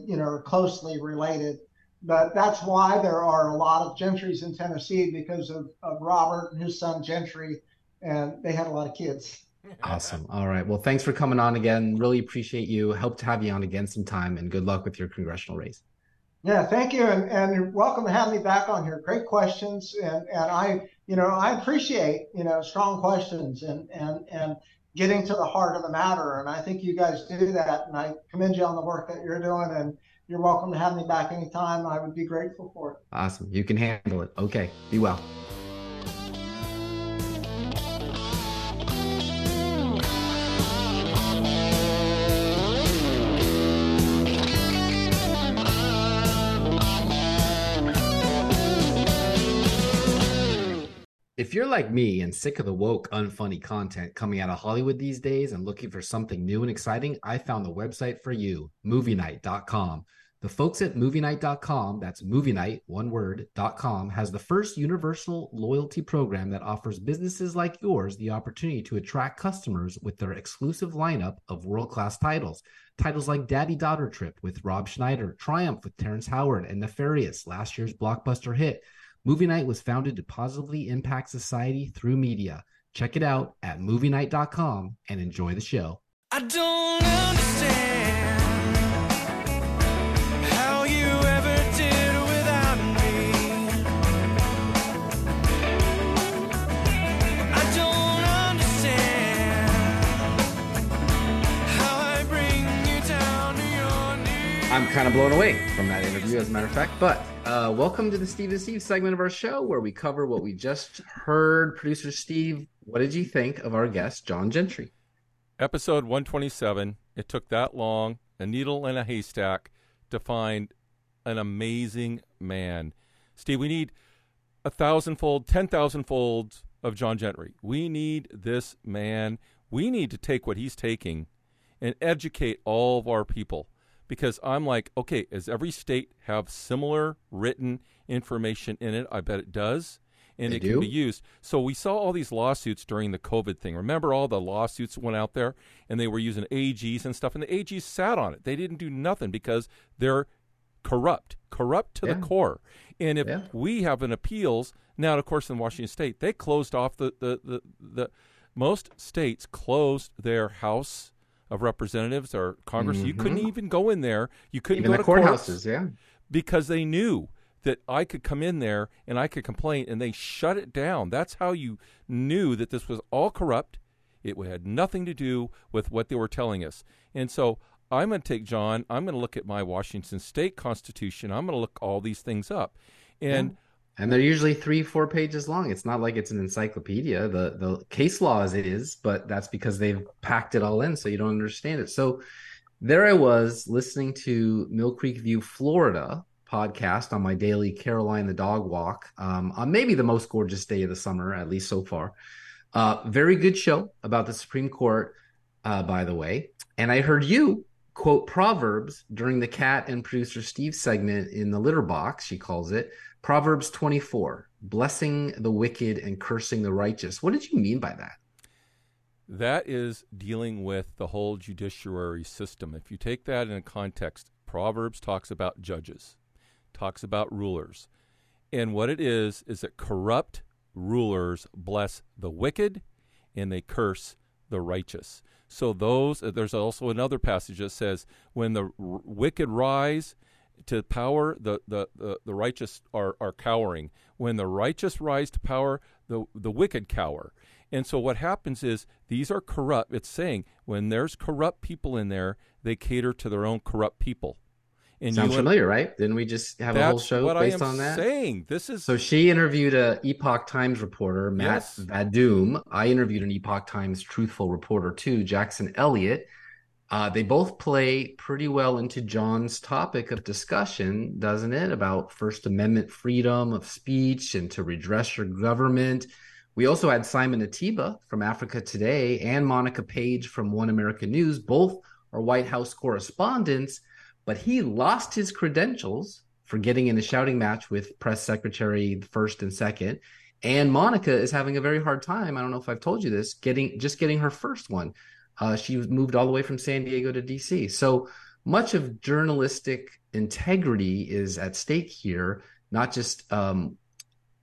closely related, but that's why there are a lot of Gentrys in Tennessee, because of Robert and his son Gentry, and they had a lot of kids. Awesome. All right. Well, thanks for coming on again. Really appreciate you. Hope to have you on again sometime, and good luck with your congressional race. Yeah, thank you. And you're welcome to have me back on here. Great questions. And I appreciate, strong questions and getting to the heart of the matter. And I think you guys do that. And I commend you on the work that you're doing. And you're welcome to have me back anytime. I would be grateful for it. Awesome. You can handle it. Okay. Be well. If you're like me and sick of the woke, unfunny content coming out of Hollywood these days and looking for something new and exciting, I found the website for you, MovieNight.com. The folks at MovieNight.com, that's MovieNight, one word, .com, has the first universal loyalty program that offers businesses like yours the opportunity to attract customers with their exclusive lineup of world-class titles. Titles like Daddy Daughter Trip with Rob Schneider, Triumph with Terrence Howard, and Nefarious, last year's blockbuster hit. Movie Night was founded to positively impact society through media. Check it out at movienight.com and enjoy the show. I don't understand how you ever did without me. I don't understand how I bring you down to your knees. I'm kind of blown away from that interview, as a matter of fact, but... welcome to the Steve and Steve segment of our show, where we cover what we just heard. Producer Steve, what did you think of our guest, John Gentry? Episode 127. It took that long, a needle and a haystack, to find an amazing man. Steve, we need 1,000-fold, 10,000-fold of John Gentry. We need this man. We need to take what he's taking and educate all of our people. Because I'm like, okay, does every state have similar written information in it? I bet it does. And it can be used. So we saw all these lawsuits during the COVID thing. Remember all the lawsuits went out there, and they were using AGs and stuff, and the AGs sat on it. They didn't do nothing because they're corrupt to the core. And if we have an appeals, now, of course, in Washington State, they closed off the most states closed their House of Representatives or Congress. You couldn't even go in there. You couldn't even go to courthouses, because they knew that I could come in there and I could complain, and they shut it down. That's how you knew that this was all corrupt. It had nothing to do with what they were telling us. And so I'm going to take John. I'm going to look at my Washington State Constitution. I'm going to look all these things up. And they're usually 3-4 pages long. It's not like it's an encyclopedia. The case law as it is, but that's because they've packed it all in, so you don't understand it. So there I was listening to Mill Creek View, Florida podcast on my daily Caroline the dog walk on maybe the most gorgeous day of the summer, at least so far. Very good show about the Supreme Court, by the way. And I heard you quote Proverbs during the Cat and Producer Steve segment in the litter box, she calls it. Proverbs 24, blessing the wicked and cursing the righteous. What did you mean by that? That is dealing with the whole judiciary system. If you take that in a context, Proverbs talks about judges, talks about rulers. And what it is that corrupt rulers bless the wicked and they curse the righteous. So there's also another passage that says, when the wicked rise to power, the righteous are cowering. When the righteous rise to power, the wicked cower. And so what happens is these are corrupt. It's saying when there's corrupt people in there, they cater to their own corrupt people. And sounds familiar, right? Didn't we just have a whole show based on that? That's what I am saying. So she interviewed an Epoch Times reporter, Matt Vadoom. I interviewed an Epoch Times truthful reporter too, Jackson Elliott. They both play pretty well into John's topic of discussion, doesn't it? About First Amendment freedom of speech and to redress your government. We also had Simon Atiba from Africa Today and Monica Page from One America News. Both are White House correspondents, but he lost his credentials for getting in a shouting match with Press Secretary First and Second. And Monica is having a very hard time. I don't know if I've told you this, getting her first one. She moved all the way from San Diego to DC. So much of journalistic integrity is at stake here, not just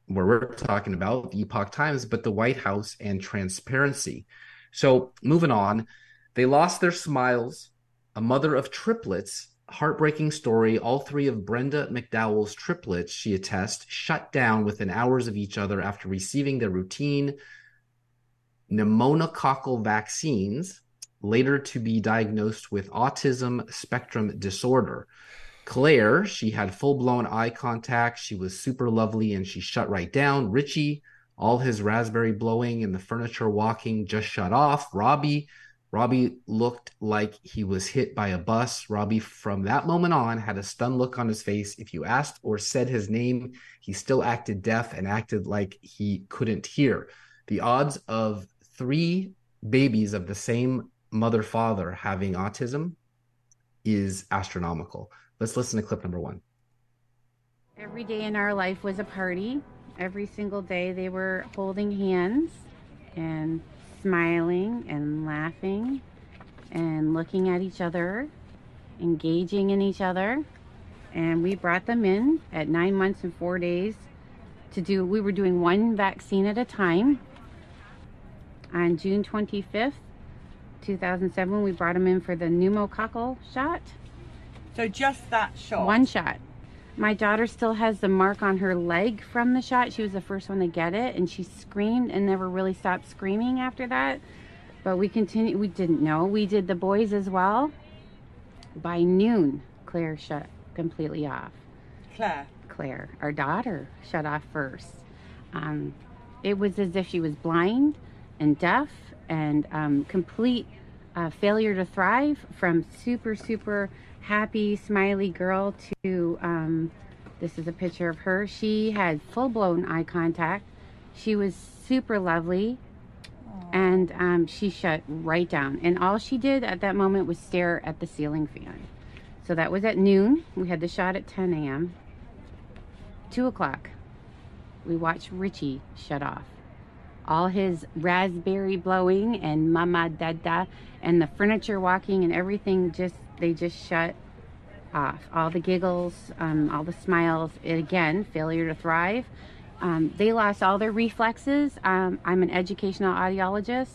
where we're talking about the Epoch Times, but the White House and transparency. So moving on, they lost their smiles, a mother of triplets, heartbreaking story. All three of Brenda McDowell's triplets, she attests, shut down within hours of each other after receiving their routine pneumococcal vaccines, later to be diagnosed with autism spectrum disorder. Claire, she had full-blown eye contact. She was super lovely, and she shut right down. Richie, all his raspberry blowing and the furniture walking just shut off. Robbie looked like he was hit by a bus. Robbie, from that moment on, had a stunned look on his face. If you asked or said his name, he still acted deaf and acted like he couldn't hear. The odds of three babies of the same mother-father having autism is astronomical. Let's listen to clip number one. Every day in our life was a party. Every single day they were holding hands and smiling and laughing and looking at each other, engaging in each other. And we brought them in at 9 months and 4 days we were doing one vaccine at a time. On June 25th, 2007, we brought them in for the pneumococcal shot. So just that shot? One shot. My daughter still has the mark on her leg from the shot. She was the first one to get it, and she screamed and never really stopped screaming after that. But we continued. We didn't know. We did the boys as well. By noon, Claire shut completely off. Claire, our daughter, shut off first. It was as if she was blind and deaf and complete failure to thrive, from super, super happy, smiley girl to, this is a picture of her. She had full-blown eye contact. She was super lovely. Aww. And she shut right down. And all she did at that moment was stare at the ceiling fan. So that was at noon. We had the shot at 10 a.m. 2 o'clock, we watched Richie shut off. All his raspberry blowing and mama dada and the furniture walking and everything they just shut off. All the giggles, all the smiles. It, again, failure to thrive. They lost all their reflexes. I'm an educational audiologist.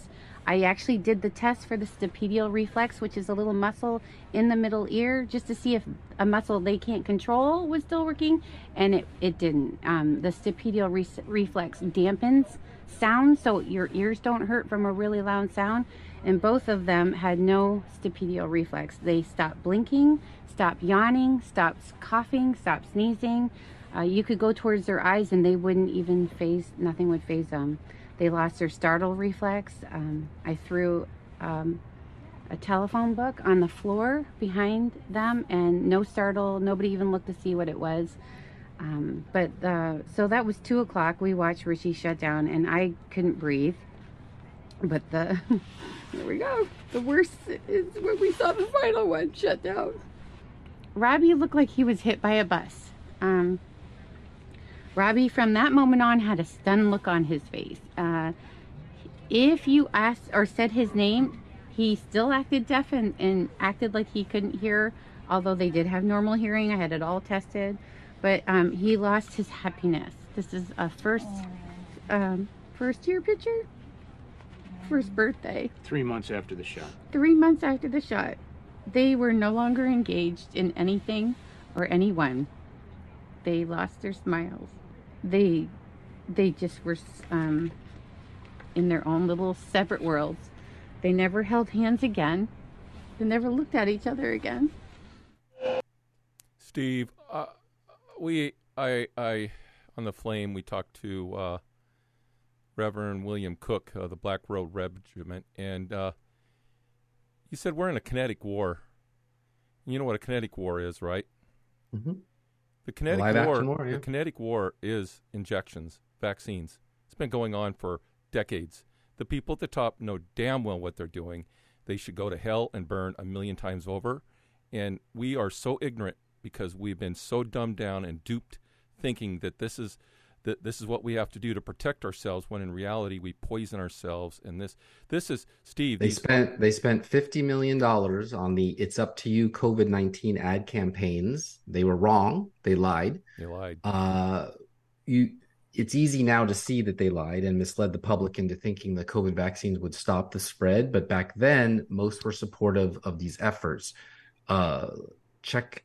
I actually did the test for the stapedial reflex, which is a little muscle in the middle ear, just to see if a muscle they can't control was still working, and it didn't. The stapedial reflex dampens sound, so your ears don't hurt from a really loud sound, and both of them had no stapedial reflex. They stopped blinking, stopped yawning, stopped coughing, stopped sneezing. You could go towards their eyes and they wouldn't even nothing would phase them. They lost their startle reflex. I threw a telephone book on the floor behind them, and no startle, nobody even looked to see what it was. So that was 2 o'clock. We watched Richie shut down, and I couldn't breathe. But there we go. The worst is when we saw the final one shut down. Robbie looked like he was hit by a bus. Robbie, from that moment on, had a stunned look on his face. If you asked or said his name, he still acted deaf and acted like he couldn't hear, although they did have normal hearing. I had it all tested. But he lost his happiness. This is a first-year picture. First birthday. 3 months after the shot. 3 months after the shot. They were no longer engaged in anything or anyone. They lost their smiles. They just were in their own little separate worlds. They never held hands again. They never looked at each other again. Steve, I on the Flame, we talked to Reverend William Cook of the Black Road Regiment, and he said we're in a kinetic war. You know what a kinetic war is, right? Mm-hmm. The kinetic war is injections, vaccines. It's been going on for decades. The people at the top know damn well what they're doing. They should go to hell and burn a million times over. And we are so ignorant because we've been so dumbed down and duped, thinking that this is what we have to do to protect ourselves, when in reality we poison ourselves. And this is, Steve. They spent $50 million on the It's Up to You COVID-19 ad campaigns. They were wrong. They lied. It's easy now to see that they lied and misled the public into thinking the COVID vaccines would stop the spread. But back then, most were supportive of these efforts. Check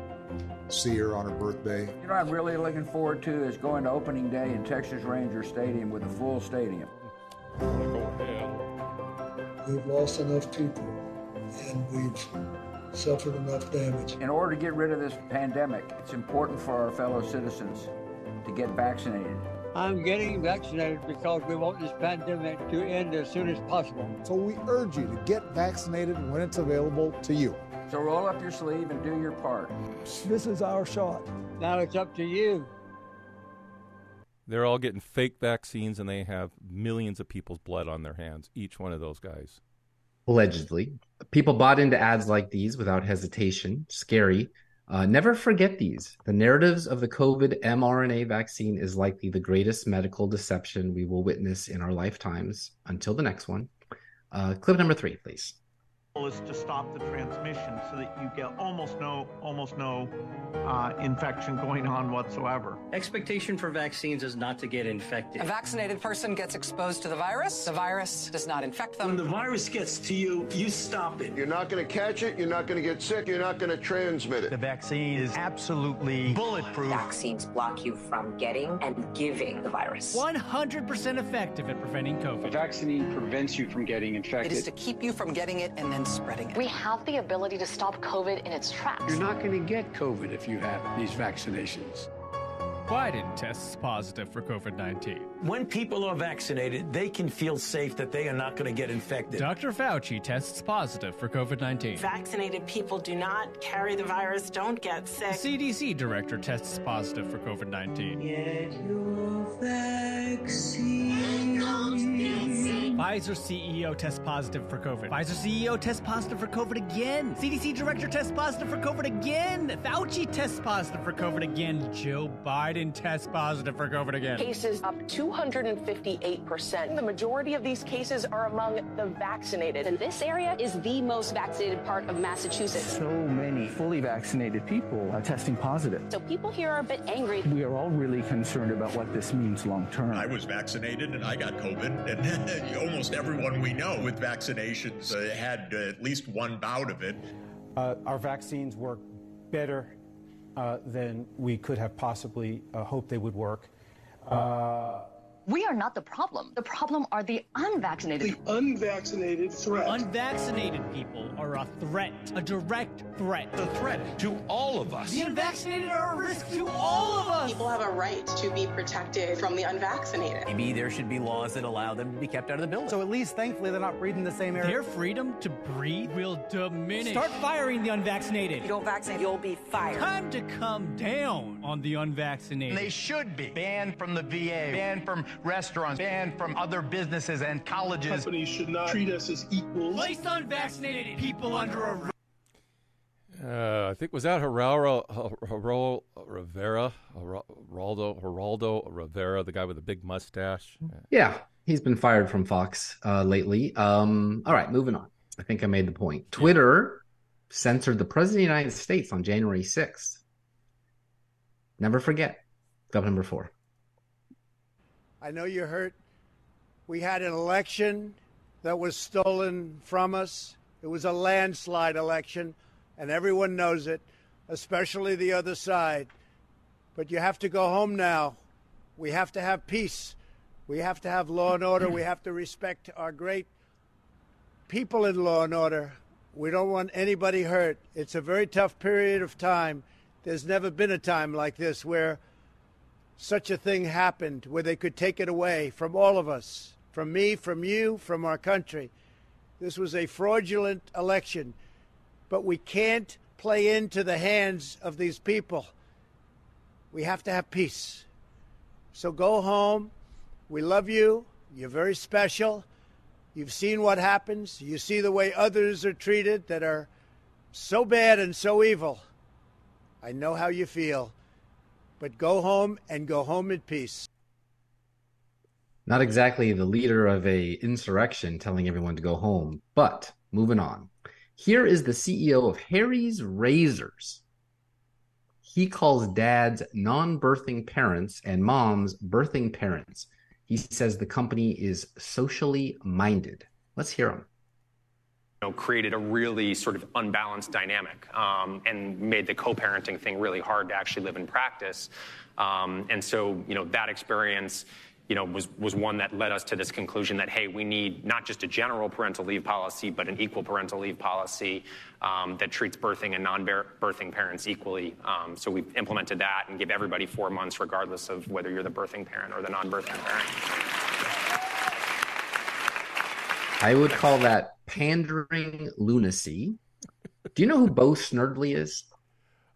see her on her birthday. You know what I'm really looking forward to is going to opening day in Texas Ranger Stadium with a full stadium. We've lost enough people, and we've suffered enough damage. In order to get rid of this pandemic, it's important for our fellow citizens to get vaccinated. I'm getting vaccinated because we want this pandemic to end as soon as possible. So we urge you to get vaccinated when it's available to you. So roll up your sleeve and do your part. This is our shot. Now it's up to you. They're all getting fake vaccines, and they have millions of people's blood on their hands, each one of those guys. Allegedly. People bought into ads like these without hesitation. Scary. Never forget these. The narratives of the COVID mRNA vaccine is likely the greatest medical deception we will witness in our lifetimes. Until the next one. Clip number 3, please. Is to stop the transmission so that you get almost no infection going on whatsoever. Expectation for vaccines is not to get infected. A vaccinated person gets exposed to the virus. The virus does not infect them. When the virus gets to you, you stop it. You're not going to catch it. You're not going to get sick. You're not going to transmit it. The vaccine is absolutely bulletproof. Vaccines block you from getting and giving the virus. 100% effective at preventing COVID. A vaccine prevents you from getting infected. It is to keep you from getting it and then spreading it. We have the ability to stop COVID in its tracks. You're not going to get COVID if you have these vaccinations. Biden tests positive for COVID-19. When people are vaccinated, they can feel safe that they are not going to get infected. Dr. Fauci tests positive for COVID-19. Vaccinated people do not carry the virus, don't get sick. The CDC director tests positive for COVID-19. Get your vaccine. Pfizer CEO tests positive for COVID. Pfizer CEO tests positive for COVID again. CDC director tests positive for COVID again. Fauci tests positive for COVID again. Joe Biden tests positive for COVID again. Cases up 258%. The majority of these cases are among the vaccinated. And this area is the most vaccinated part of Massachusetts. So many fully vaccinated people are testing positive. So people here are a bit angry. We are all really concerned about what this means long term. I was vaccinated and I got COVID. And almost everyone we know with vaccinations had at least one bout of it. Our vaccines work better than we could have possibly hoped they would work. We are not the problem. The problem are the unvaccinated. The unvaccinated threat. Unvaccinated people are a threat, a direct threat. The threat to all of us. The unvaccinated are a risk to all of us. People have a right to be protected from the unvaccinated. Maybe there should be laws that allow them to be kept out of the building. So at least, thankfully, they're not breathing the same air. Their freedom to breathe will diminish. Start firing the unvaccinated. If you don't vaccinate, you'll be fired. Time to come down on the unvaccinated. They should be banned from the VA, banned from restaurants, banned from other businesses and colleges. Companies should not treat us as equals. Place unvaccinated people under a... I think, was that Geraldo Rivera, the guy with the big mustache? Yeah, he's been fired from Fox lately. All right, moving on. I think I made the point. Twitter censored the President of the United States on January 6th. Never forget. Clip number 4. I know you're hurt. We had an election that was stolen from us. It was a landslide election, and everyone knows it, especially the other side. But you have to go home now. We have to have peace. We have to have law and order. We have to respect our great people in law and order. We don't want anybody hurt. It's a very tough period of time. There's never been a time like this where such a thing happened, where they could take it away from all of us, from me, from you, from our country. This was a fraudulent election, but we can't play into the hands of these people. We have to have peace. So go home. We love you. You're very special. You've seen what happens. You see the way others are treated that are so bad and so evil. I know how you feel, but go home and go home in peace. Not exactly the leader of an insurrection telling everyone to go home, but moving on. Here is the CEO of Harry's Razors. He calls dads non-birthing parents and moms birthing parents. He says the company is socially minded. Let's hear him. You know, created a really sort of unbalanced dynamic and made the co-parenting thing really hard to actually live in practice. And so, you know, that experience, you know, was one that led us to this conclusion that, hey, we need not just a general parental leave policy, but an equal parental leave policy that treats birthing and non-birthing parents equally. So we've implemented that and give everybody 4 months, regardless of whether you're the birthing parent or the non-birthing parent. I would call that pandering lunacy. Do you know who Bo Snerdly is?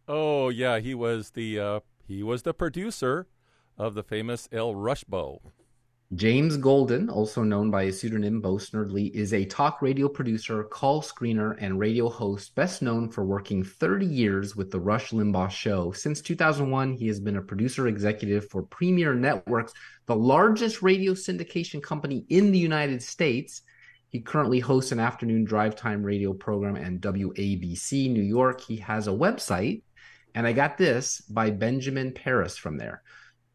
Oh, yeah, he was the producer of the famous El Rushbo. James Golden, also known by his pseudonym Bo Snerdly, is a talk radio producer, call screener, and radio host, best known for working 30 years with the Rush Limbaugh Show. Since 2001, he has been a producer executive for Premier Networks, the largest radio syndication company in the United States. He currently hosts an afternoon drive time radio program at WABC New York. He has a website, and I got this by Benjamin Paris from there.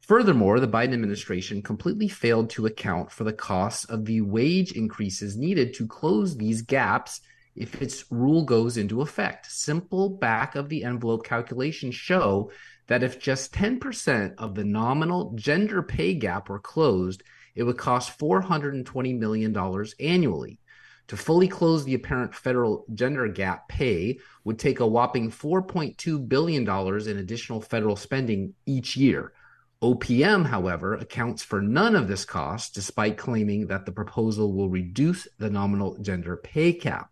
Furthermore, the Biden administration completely failed to account for the costs of the wage increases needed to close these gaps if its rule goes into effect. Simple back-of-the-envelope calculations show that if just 10% of the nominal gender pay gap were closed, it would cost $420 million annually. To fully close the apparent federal gender gap, pay would take a whopping $4.2 billion in additional federal spending each year. OPM, however, accounts for none of this cost, despite claiming that the proposal will reduce the nominal gender pay gap.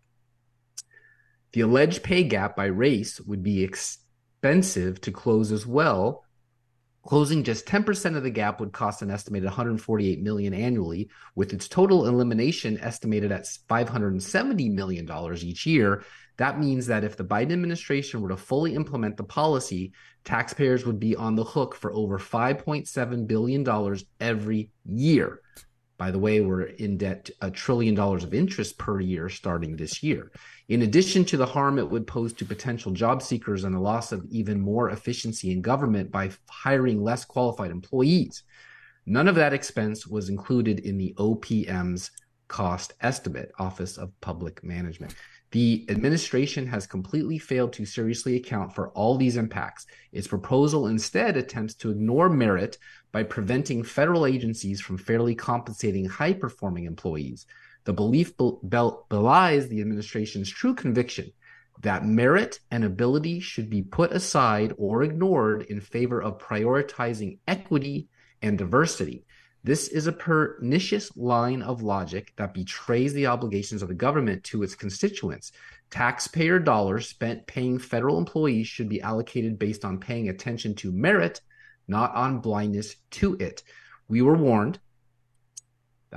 The alleged pay gap by race would be expensive to close as well. Closing just 10% of the gap would cost an estimated $148 million annually, with its total elimination estimated at $570 million each year. That means that if the Biden administration were to fully implement the policy, taxpayers would be on the hook for over $5.7 billion every year. By the way, we're in debt $1 trillion of interest per year starting this year. In addition to the harm it would pose to potential job seekers and the loss of even more efficiency in government by hiring less qualified employees, none of that expense was included in the OPM's cost estimate, Office of Public Management. The administration has completely failed to seriously account for all these impacts. Its proposal instead attempts to ignore merit by preventing federal agencies from fairly compensating high-performing employees. The belief belies the administration's true conviction that merit and ability should be put aside or ignored in favor of prioritizing equity and diversity. This is a pernicious line of logic that betrays the obligations of the government to its constituents. Taxpayer dollars spent paying federal employees should be allocated based on paying attention to merit, not on blindness to it. We were warned.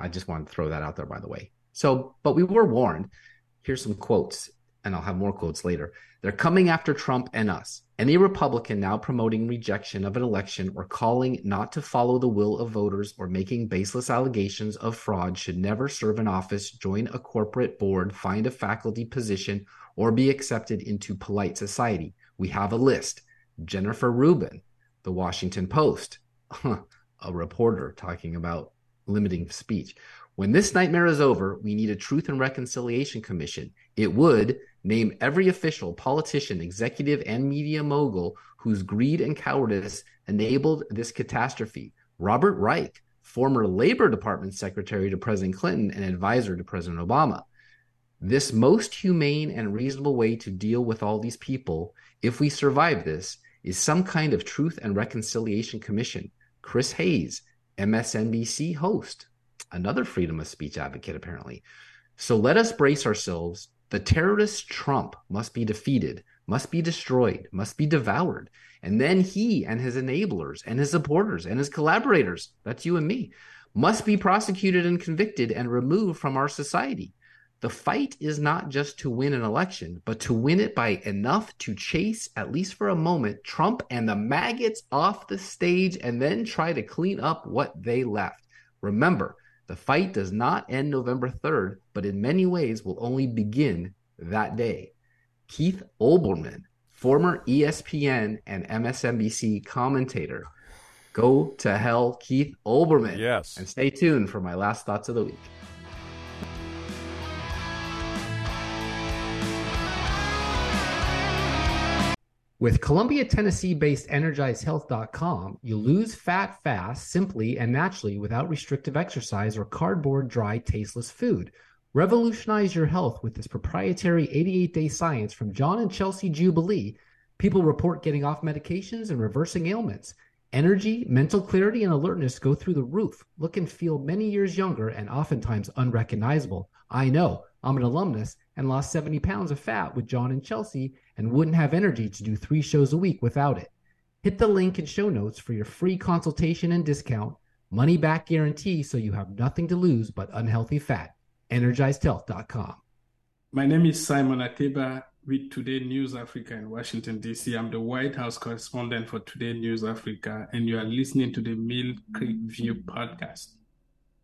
I just wanted to throw that out there, by the way. But we were warned. Here's some quotes, and I'll have more quotes later. They're coming after Trump and us. Any Republican now promoting rejection of an election or calling not to follow the will of voters or making baseless allegations of fraud should never serve an office, join a corporate board, find a faculty position, or be accepted into polite society. We have a list. Jennifer Rubin, The Washington Post, a reporter talking about limiting speech. When this nightmare is over, we need a Truth and Reconciliation Commission. It would name every official, politician, executive, and media mogul whose greed and cowardice enabled this catastrophe. Robert Reich, former Labor Department Secretary to President Clinton and advisor to President Obama. This most humane and reasonable way to deal with all these people, if we survive this, is some kind of Truth and Reconciliation Commission. Chris Hayes, MSNBC host, another freedom of speech advocate, apparently. So let us brace ourselves. The terrorist Trump must be defeated, must be destroyed, must be devoured. And then he and his enablers and his supporters and his collaborators, that's you and me, must be prosecuted and convicted and removed from our society. The fight is not just to win an election, but to win it by enough to chase, at least for a moment, Trump and the maggots off the stage and then try to clean up what they left. Remember, the fight does not end November 3rd, but in many ways will only begin that day. Keith Olbermann, former ESPN and MSNBC commentator. Go to hell, Keith Olbermann. Yes. And stay tuned for my last thoughts of the week. With Columbia, Tennessee-based EnergizeHealth.com, you lose fat fast, simply and naturally, without restrictive exercise or cardboard, dry, tasteless food. Revolutionize your health with this proprietary 88-day science from John and Chelsea Jubilee. People report getting off medications and reversing ailments. Energy, mental clarity, and alertness go through the roof. Look and feel many years younger and oftentimes unrecognizable. I know. I'm an alumnus and lost 70 pounds of fat with John and Chelsea and wouldn't have energy to do 3 shows a week without it. Hit the link in show notes for your free consultation and discount, money back guarantee, so you have nothing to lose but unhealthy fat. EnergizedHealth.com. My name is Simon Ateba with Today News Africa in Washington, D.C. I'm the White House correspondent for Today News Africa, and you are listening to the Mill Creek View podcast.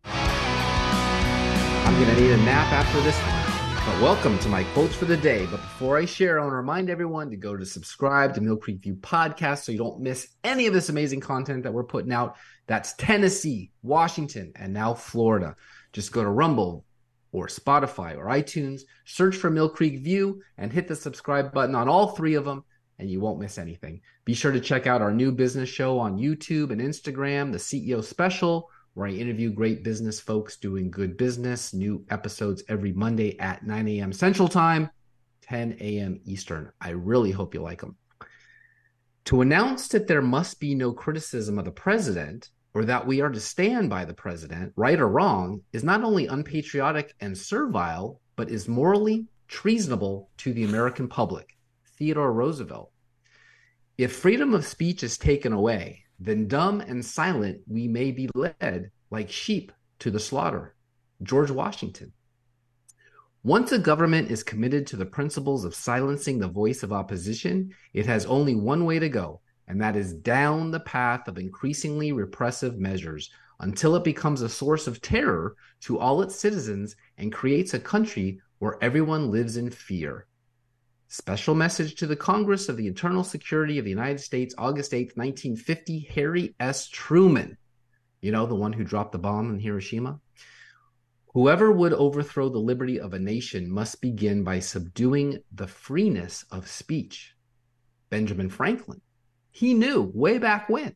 I'm going to need a nap after this one, but welcome to my quotes for the day. But before I share, I want to remind everyone to go to subscribe to Mill Creek View Podcast so you don't miss any of this amazing content that we're putting out. That's Tennessee, Washington, and now Florida. Just go to Rumble or Spotify or iTunes, search for Mill Creek View, and hit the subscribe button on all 3 of them, and you won't miss anything. Be sure to check out our new business show on YouTube and Instagram, The CEO Special, where I interview great business folks doing good business. New episodes every Monday at 9 a.m. Central Time, 10 a.m. Eastern. I really hope you like them. To announce that there must be no criticism of the president, or that we are to stand by the president, right or wrong, is not only unpatriotic and servile, but is morally treasonable to the American public. Theodore Roosevelt. If freedom of speech is taken away, then dumb and silent we may be led like sheep to the slaughter. George Washington. Once a government is committed to the principles of silencing the voice of opposition, it has only one way to go, and that is down the path of increasingly repressive measures until it becomes a source of terror to all its citizens and creates a country where everyone lives in fear. Special message to the Congress of the Internal Security of the United States, August 8th, 1950, Harry S. Truman. You know, the one who dropped the bomb in Hiroshima. Whoever would overthrow the liberty of a nation must begin by subduing the freeness of speech. Benjamin Franklin. He knew way back when.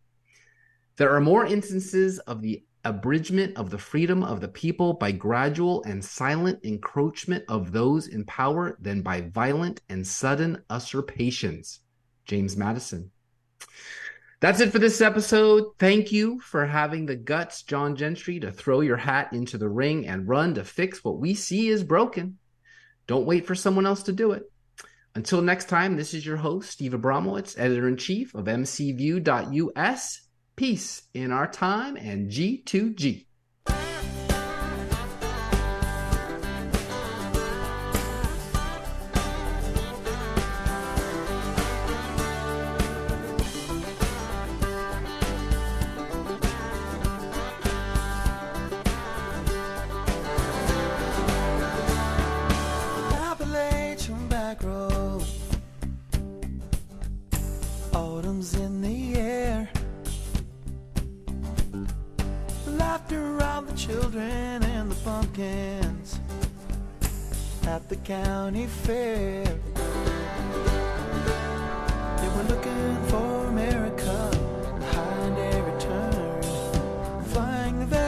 There are more instances of the abridgment of the freedom of the people by gradual and silent encroachment of those in power than by violent and sudden usurpations. James Madison. That's it for this episode. Thank you for having the guts, John Gentry, to throw your hat into the ring and run to fix what we see is broken. Don't wait for someone else to do it. Until next time, this is your host, Steve Abramowitz, editor-in-chief of mcview.us. Peace in our time and G2G. County fair. They were looking for America behind every turn, flying the